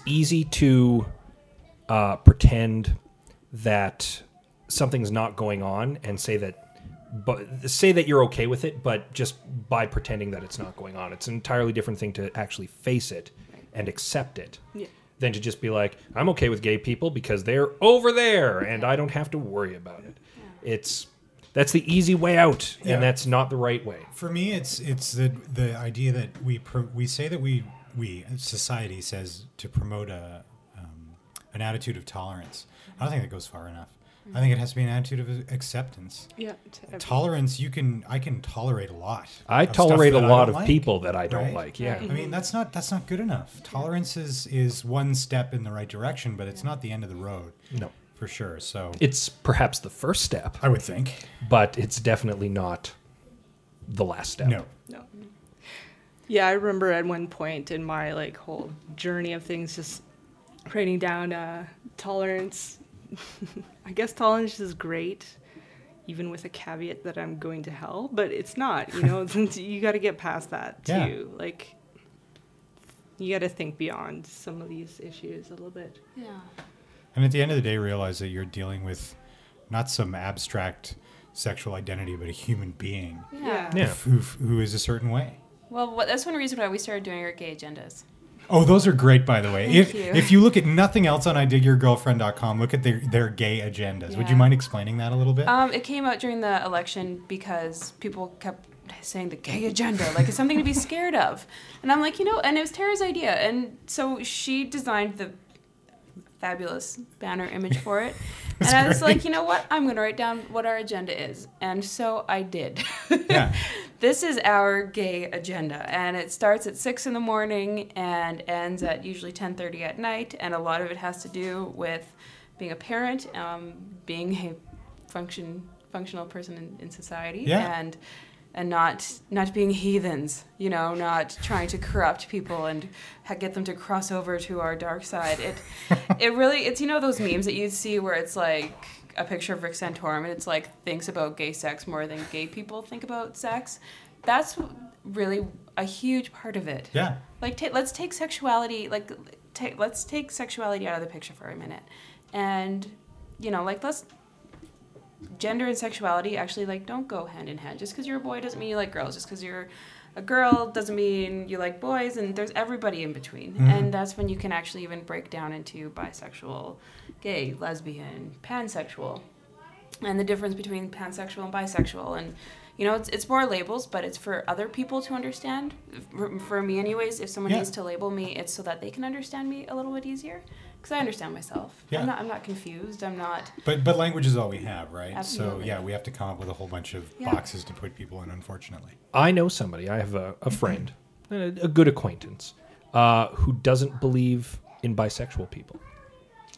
easy to pretend that something's not going on and say that, but say that you're okay with it, but just by pretending that it's not going on. It's an entirely different thing to actually face it and accept it than to just be like, I'm okay with gay people because they're over there and I don't have to worry about it. Yeah. That's the easy way out, and that's not the right way. For me, it's the idea that we say that we society says to promote an attitude of tolerance. I don't think that goes far enough. I think it has to be an attitude of acceptance. Yeah. Tolerance, I can tolerate a lot. I tolerate a lot of people that I don't like. Yeah. I mean, that's not good enough. Tolerance is one step in the right direction, but it's not the end of the road. No. For sure. So it's perhaps the first step, I would think. But it's definitely not the last step. No. Yeah, I remember at one point in my like whole journey of things just writing down tolerance. I guess tolerance is great, even with a caveat that I'm going to hell, but it's not, you know, you got to get past that too. Yeah. Like, you got to think beyond some of these issues a little bit. Yeah. And at the end of the day, realize that you're dealing with not some abstract sexual identity, but a human being who is a certain way. Well, that's one reason why we started doing our gay agendas. Oh, those are great, by the way. If you look at nothing else on IDigYourGirlfriend.com, look at their gay agendas. Yeah. Would you mind explaining that a little bit? It came out during the election because people kept saying the gay agenda, like it's something to be scared of. And I'm like, you know, and it was Terah's idea. And so she designed the fabulous banner image for it. And I was great. Like, you know what? I'm going to write down what our agenda is. And so I did. Yeah. This is our gay agenda. And it starts at 6 in the morning and ends at usually 10:30 at night. And a lot of it has to do with being a parent, being a functional person in society. Yeah. And not being heathens, you know, not trying to corrupt people and get them to cross over to our dark side. It really, it's, you know, those memes that you'd see where it's like a picture of Rick Santorum and it's like thinks about gay sex more than gay people think about sex. That's really a huge part of it. Yeah. Like, let's take sexuality out of the picture for a minute. And, you know, like, let's... Gender and sexuality actually, like, don't go hand in hand. Just because you're a boy doesn't mean you like girls. Just because you're a girl doesn't mean you like boys. And there's everybody in between. Mm-hmm. And that's when you can actually even break down into bisexual, gay, lesbian, pansexual. And the difference between pansexual and bisexual. And, you know, it's more labels, but it's for other people to understand. For me anyways, if someone needs to label me, it's so that they can understand me a little bit easier. Because I understand myself. Yeah. I'm not confused. I'm not... But language is all we have, right? Absolutely. So, yeah, we have to come up with a whole bunch of boxes to put people in, unfortunately. I know somebody. I have a friend, a good acquaintance, who doesn't believe in bisexual people.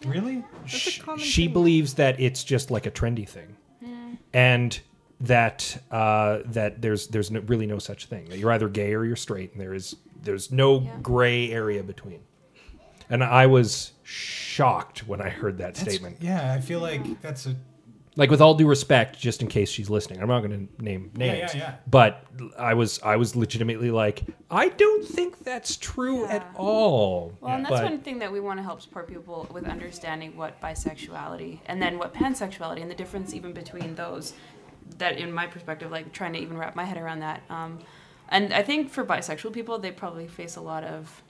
Really? She believes that it's just like a trendy thing. Mm. And... that there's no, really no such thing. You're either gay or you're straight, and there's no gray area between. And I was shocked when I heard that statement. Yeah, I feel like that's a... Like, with all due respect, just in case she's listening, I'm not going to name names, but I was legitimately like, I don't think that's true at all. Well, and that's one thing that we want to help support people with, understanding what bisexuality, and then what pansexuality, and the difference even between those... That, in my perspective, like, trying to even wrap my head around that. And I think for bisexual people, they probably face a lot of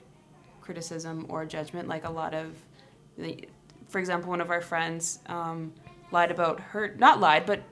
criticism or judgment. Like, a lot of, for example, one of our friends lied about her, not lied, but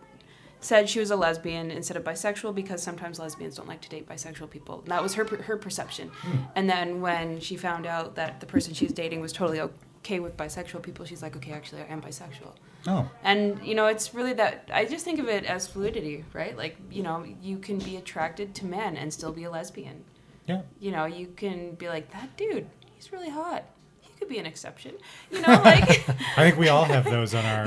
said she was a lesbian instead of bisexual because sometimes lesbians don't like to date bisexual people. And that was her perception. Mm. And then when she found out that the person she's dating was totally okay with bisexual people, she's like, okay, actually, I am bisexual. Oh. And, you know, it's really that, I just think of it as fluidity, right? Like, you know, you can be attracted to men and still be a lesbian. Yeah. You know, you can be like, that dude, he's really hot. He could be an exception. You know, like... I think we all have those on our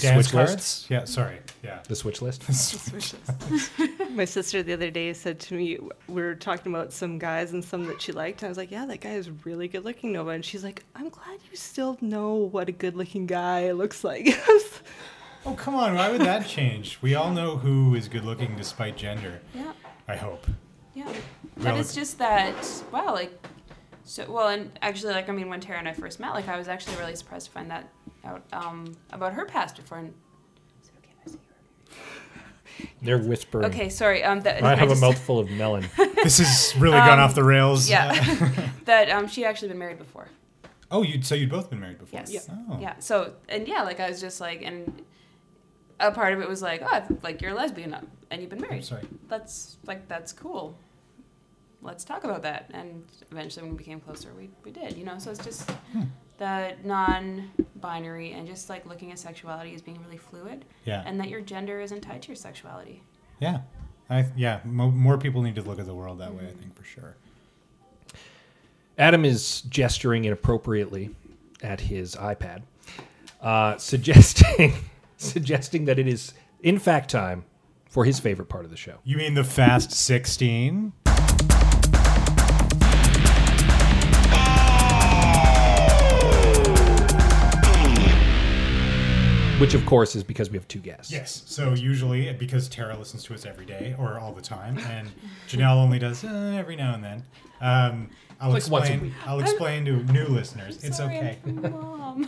dance cards. Yeah, sorry. Yeah. The switch list. The switch list. My sister the other day said to me, we were talking about some guys and some that she liked. And I was like, yeah, that guy is really good looking, Nova. And she's like, I'm glad you still know what a good looking guy looks like. Oh, come on. Why would that change? We all know who is good looking despite gender. Yeah. I hope. Yeah. But it's just that, wow, like... So, well, and actually, like, I mean, when Terah and I first met, like, I was actually really surprised to find that out about her past before. And... Is it okay if I see her? They're whispering. Okay, sorry. I have a mouthful of melon. This has really gone off the rails. Yeah. That she'd actually been married before. Oh, you'd both been married before? Yes. Yeah. Oh. Yeah. So, and yeah, like, I was just like, and a part of it was like, oh, like, you're a lesbian and you've been married. I'm sorry. That's, like, that's cool. Let's talk about that. And eventually, when we became closer, we did, you know? So it's just that non-binary and just, like, looking at sexuality as being really fluid. Yeah. And that your gender isn't tied to your sexuality. Yeah. More people need to look at the world that way, I think, for sure. Adam is gesturing inappropriately at his iPad, suggesting that it is, in fact, time for his favorite part of the show. You mean the Fast 16? Which, of course, is because we have two guests. Yes. So usually, because Terah listens to us every day or all the time, and Janelle only does every now and then, I'll explain to new listeners. I'm sorry, it's okay. I'm a mom.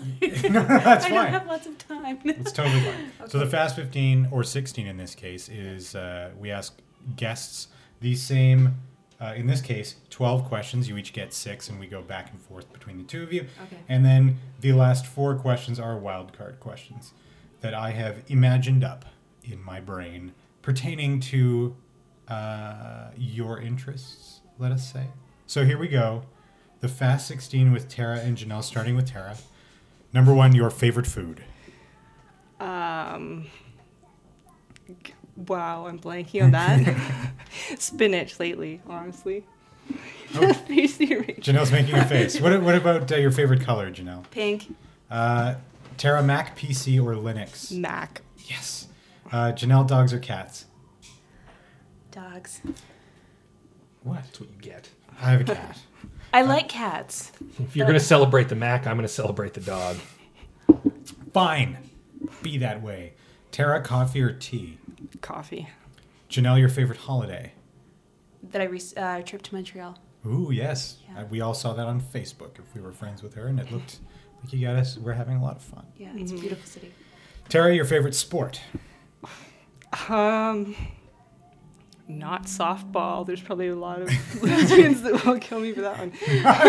No, that's fine. I don't have lots of time. It's totally fine. Okay. So the Fast 15 or 16 in this case is we ask guests the same. In this case, 12 questions. You each get 6, and we go back and forth between the two of you. Okay. And then the last 4 questions are wildcard questions that I have imagined up in my brain pertaining to your interests, let us say. So here we go. The Fast 16 with Terah and Janelle, starting with Terah. Number one, your favorite food. Wow, I'm blanking on that. Spinach lately, honestly. Oh. Janelle's making a face. What about your favorite color, Janelle? Pink. Terah, Mac, PC, or Linux? Mac. Yes. Janelle, dogs or cats? Dogs. What? That's what you get. I have a cat. I like cats. If you're going to celebrate the Mac, I'm going to celebrate the dog. Fine. Be that way. Terah, coffee or tea? Coffee. Janelle, your favorite holiday? That I trip to Montreal. Ooh, yes. Yeah. We all saw that on Facebook if we were friends with her, and it looked like you got us. We're having a lot of fun. Yeah, it's a beautiful city. Terah, your favorite sport? Not softball. There's probably a lot of lesbians that will kill me for that one. Not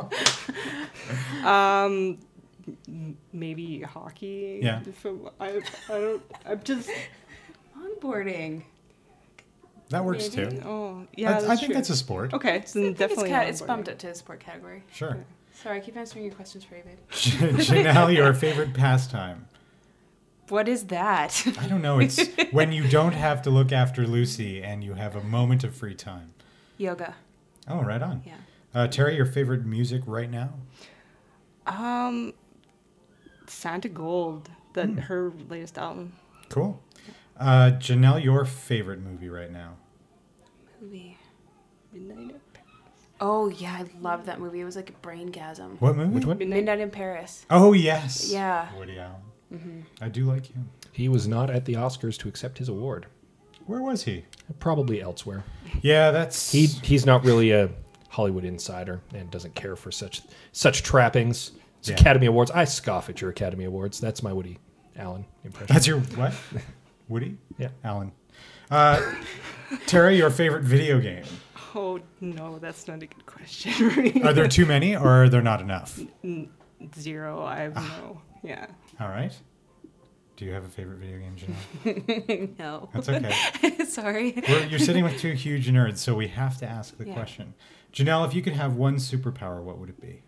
softball. Maybe hockey. Yeah. So I don't. I'm just longboarding. That works too. Oh, yeah. I think that's a sport. Okay, so definitely. It's bumped up to the sport category. Sure. Yeah. Sorry, I keep answering your questions, Raven. Janelle, your favorite pastime. What is that? I don't know. It's when you don't have to look after Lucy and you have a moment of free time. Yoga. Oh, right on. Yeah. Terah, your favorite music right now? Santa Gold, her latest album. Cool. Janelle, your favorite movie right now? Midnight in Paris. Oh, yeah, I love that movie. It was like a braingasm. What movie? Which one? Midnight in Paris. Oh, yes. Yeah. Woody Allen. Mm-hmm. I do like him. He was not at the Oscars to accept his award. Where was he? Probably elsewhere. Yeah, that's... He's not really a Hollywood insider and doesn't care for such trappings. It's Academy Awards. I scoff at your Academy Awards. That's my Woody Allen impression. That's your what? Woody? Yeah. Allen. Terah, your favorite video game? Oh, no, that's not a good question. Are there too many or are there not enough? Zero. I have no. Yeah. All right. Do you have a favorite video game, Janelle? No. That's okay. Sorry. You're sitting with two huge nerds, so we have to ask the question. Janelle, if you could have one superpower, what would it be?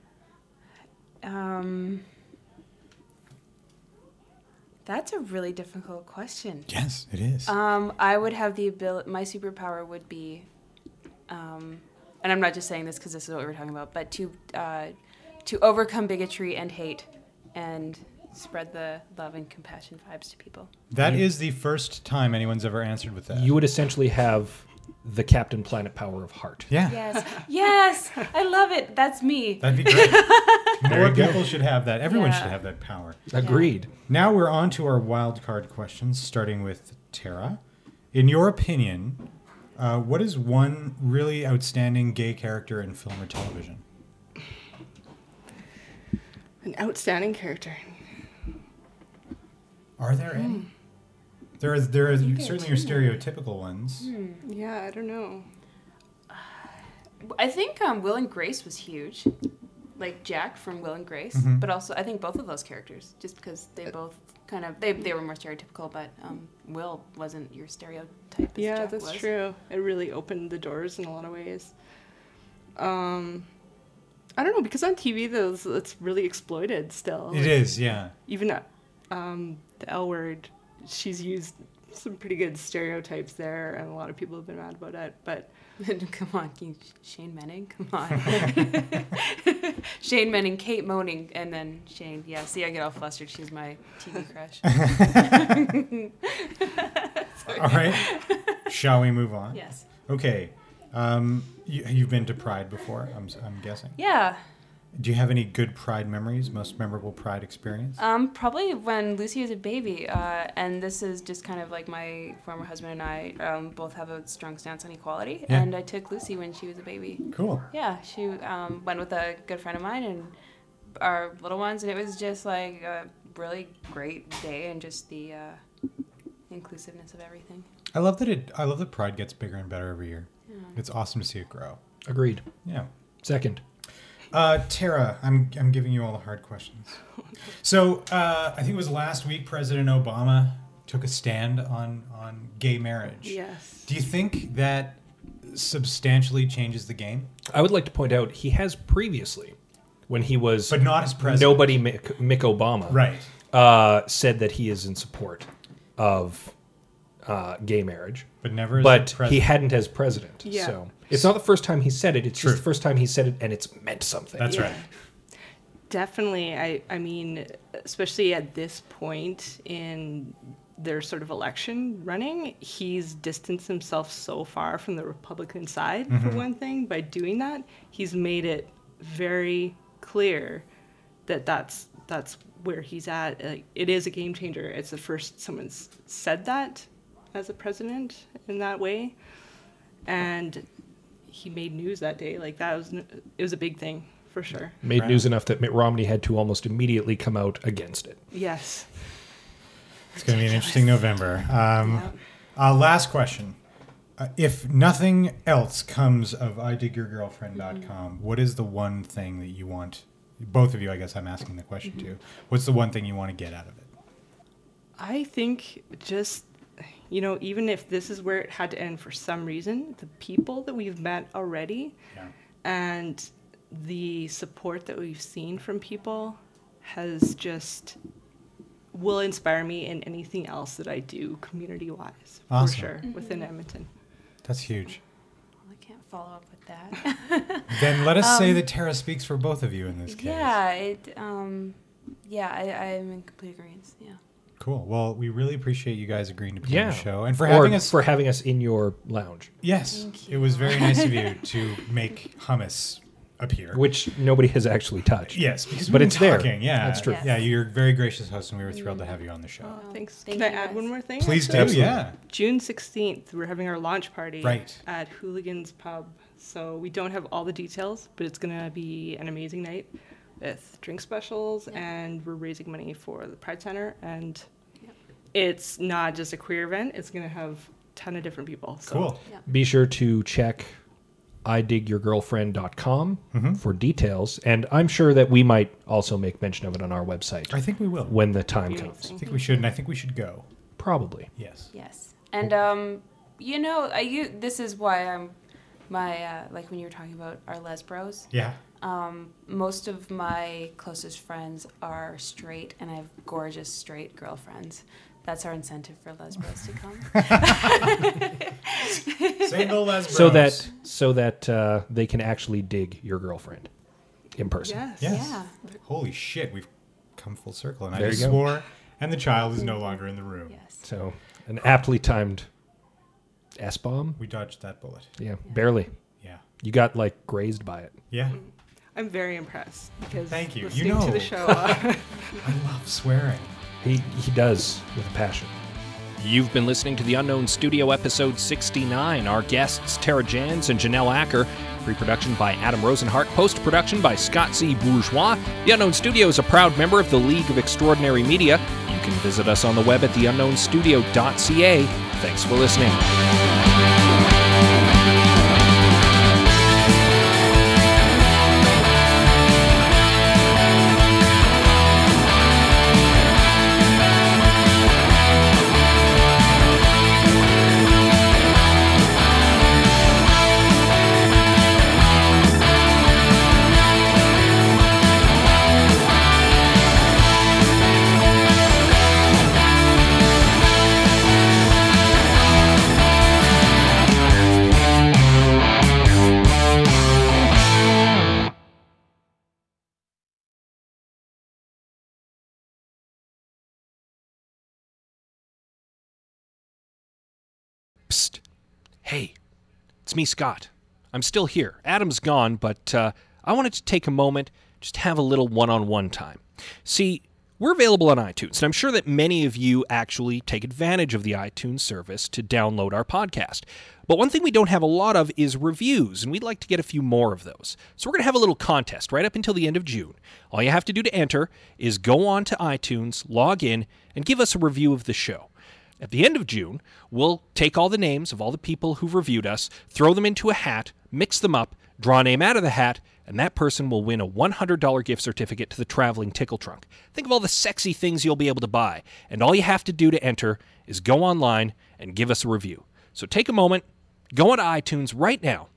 That's a really difficult question. Yes, it is. I would have the ability. My superpower would be, and I'm not just saying this because this is what we're talking about, but to overcome bigotry and hate, and spread the love and compassion vibes to people. That is the first time anyone's ever answered with that. You would essentially have the Captain Planet power of heart. Yeah. Yes. Yes. I love it. That's me. That'd be great. More people should have that. Everyone should have that power. Agreed. Yeah. Now we're on to our wild card questions, starting with Terah. In your opinion, what is one really outstanding gay character in film or television? An outstanding character. Are there any? There is certainly your stereotypical ones. Yeah, I don't know. I think Will and Grace was huge, like Jack from Will and Grace. Mm-hmm. But also, I think both of those characters, just because they both kind of they were more stereotypical, but Will wasn't your stereotype. Yeah, Jack that's was. True. It really opened the doors in a lot of ways. I don't know, because on TV, it's really exploited still. It is, yeah. Even the L word, she's used some pretty good stereotypes there, and a lot of people have been mad about it, but... Come on, Shane Manning, come on. Shane Manning, Kate Moaning, and then Shane. Yeah, see, I get all flustered. She's my TV crush. All right. Shall we move on? Yes. Okay. You've been to Pride before, I'm guessing. Yeah. Do you have any good Pride memories, most memorable Pride experience? Probably when Lucy was a baby, and this is just kind of like my former husband and I both have a strong stance on equality, and I took Lucy when she was a baby. Cool. Yeah, she went with a good friend of mine and our little ones, and it was just like a really great day and just the inclusiveness of everything. I love that Pride gets bigger and better every year. Yeah. It's awesome to see it grow. Agreed. Yeah. Second. Terah, I'm giving you all the hard questions. So I think it was last week President Obama took a stand on gay marriage. Yes. Do you think that substantially changes the game? I would like to point out he has previously. when he was... But not as president. Nobody Mick Obama. Right. Said that he is in support of gay marriage. But never as president. But he hadn't as president. Yeah. So it's not the first time he said it. It's True. Just the first time he said it and it's meant something. That's right. Definitely. I mean, especially at this point in... their sort of election running, he's distanced himself so far from the Republican side, mm-hmm. for one thing. By doing that, he's made it very clear that that's where he's at. Like, it is a game changer. It's the first someone's said that as a president in that way. And he made news that day. Like, it was a big thing, for sure. Made right. news enough that Mitt Romney had to almost immediately come out against it. Yes. It's going to be an interesting November. Last question. If nothing else comes of IDigYourGirlfriend.com, what is the one thing that you want, both of you, I guess I'm asking the question too, what's the one thing you want to get out of it? I think just, you know, even if this is where it had to end for some reason, the people that we've met already and the support that we've seen from people has just... will inspire me in anything else that I do community-wise, awesome. For sure, within Edmonton. That's huge. Well, I can't follow up with that. Then let us say that Terah speaks for both of you in this case. Yeah, I'm in complete agreement, yeah. Cool. Well, we really appreciate you guys agreeing to be on the show and for having us in your lounge. Yes, it was very nice of you to make hummus appear, which nobody has actually touched. Yes, but it's talking, there. Yeah, that's true. Yes. Yeah, you're a very gracious host, and we were thrilled to have you on the show. Oh, thanks. Can I add one more thing? Please do. Yeah. June 16th, we're having our launch party at Hooligan's Pub. So we don't have all the details, but it's going to be an amazing night with drink specials, and we're raising money for the Pride Center. And it's not just a queer event; it's going to have a ton of different people. So. Cool. Yeah. Be sure to check IDigYourGirlfriend.com for details, and I'm sure that we might also make mention of it on our website. I think we will. When the time comes. I think we should, and I think we should go. Probably. Yes. Yes. And, you know, this is why I'm like when you were talking about our Lesbros. Yeah. Most of my closest friends are straight, and I have gorgeous straight girlfriends. That's our incentive for Lesbros to come. Single Lesbros. So that they can actually dig your girlfriend in person. Yes. Yeah. Holy shit, we've come full circle. And there I just swore, and the child is no longer in the room. Yes. So an aptly timed S-bomb. We dodged that bullet. Yeah, barely. Yeah. You got, like, grazed by it. Yeah. I'm very impressed. Because thank you. Listening to the show. I love swearing. He does, with a passion. You've been listening to The Unknown Studio, episode 69. Our guests, Terah Jans and Janelle Aker. Pre-production by Adam Rosenhart. Post-production by Scott C. Bourgeois. The Unknown Studio is a proud member of the League of Extraordinary Media. You can visit us on the web at theunknownstudio.ca. Thanks for listening. Hey, it's me, Scott. I'm still here. Adam's gone, but I wanted to take a moment, just have a little one-on-one time. See, we're available on iTunes, and I'm sure that many of you actually take advantage of the iTunes service to download our podcast. But one thing we don't have a lot of is reviews, and we'd like to get a few more of those. So we're going to have a little contest right up until the end of June. All you have to do to enter is go on to iTunes, log in, and give us a review of the show. At the end of June, we'll take all the names of all the people who've reviewed us, throw them into a hat, mix them up, draw a name out of the hat, and that person will win a $100 gift certificate to the Traveling Tickle Trunk. Think of all the sexy things you'll be able to buy, and all you have to do to enter is go online and give us a review. So take a moment, go onto iTunes right now,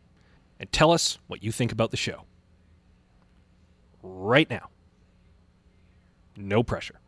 and tell us what you think about the show. right now. No pressure.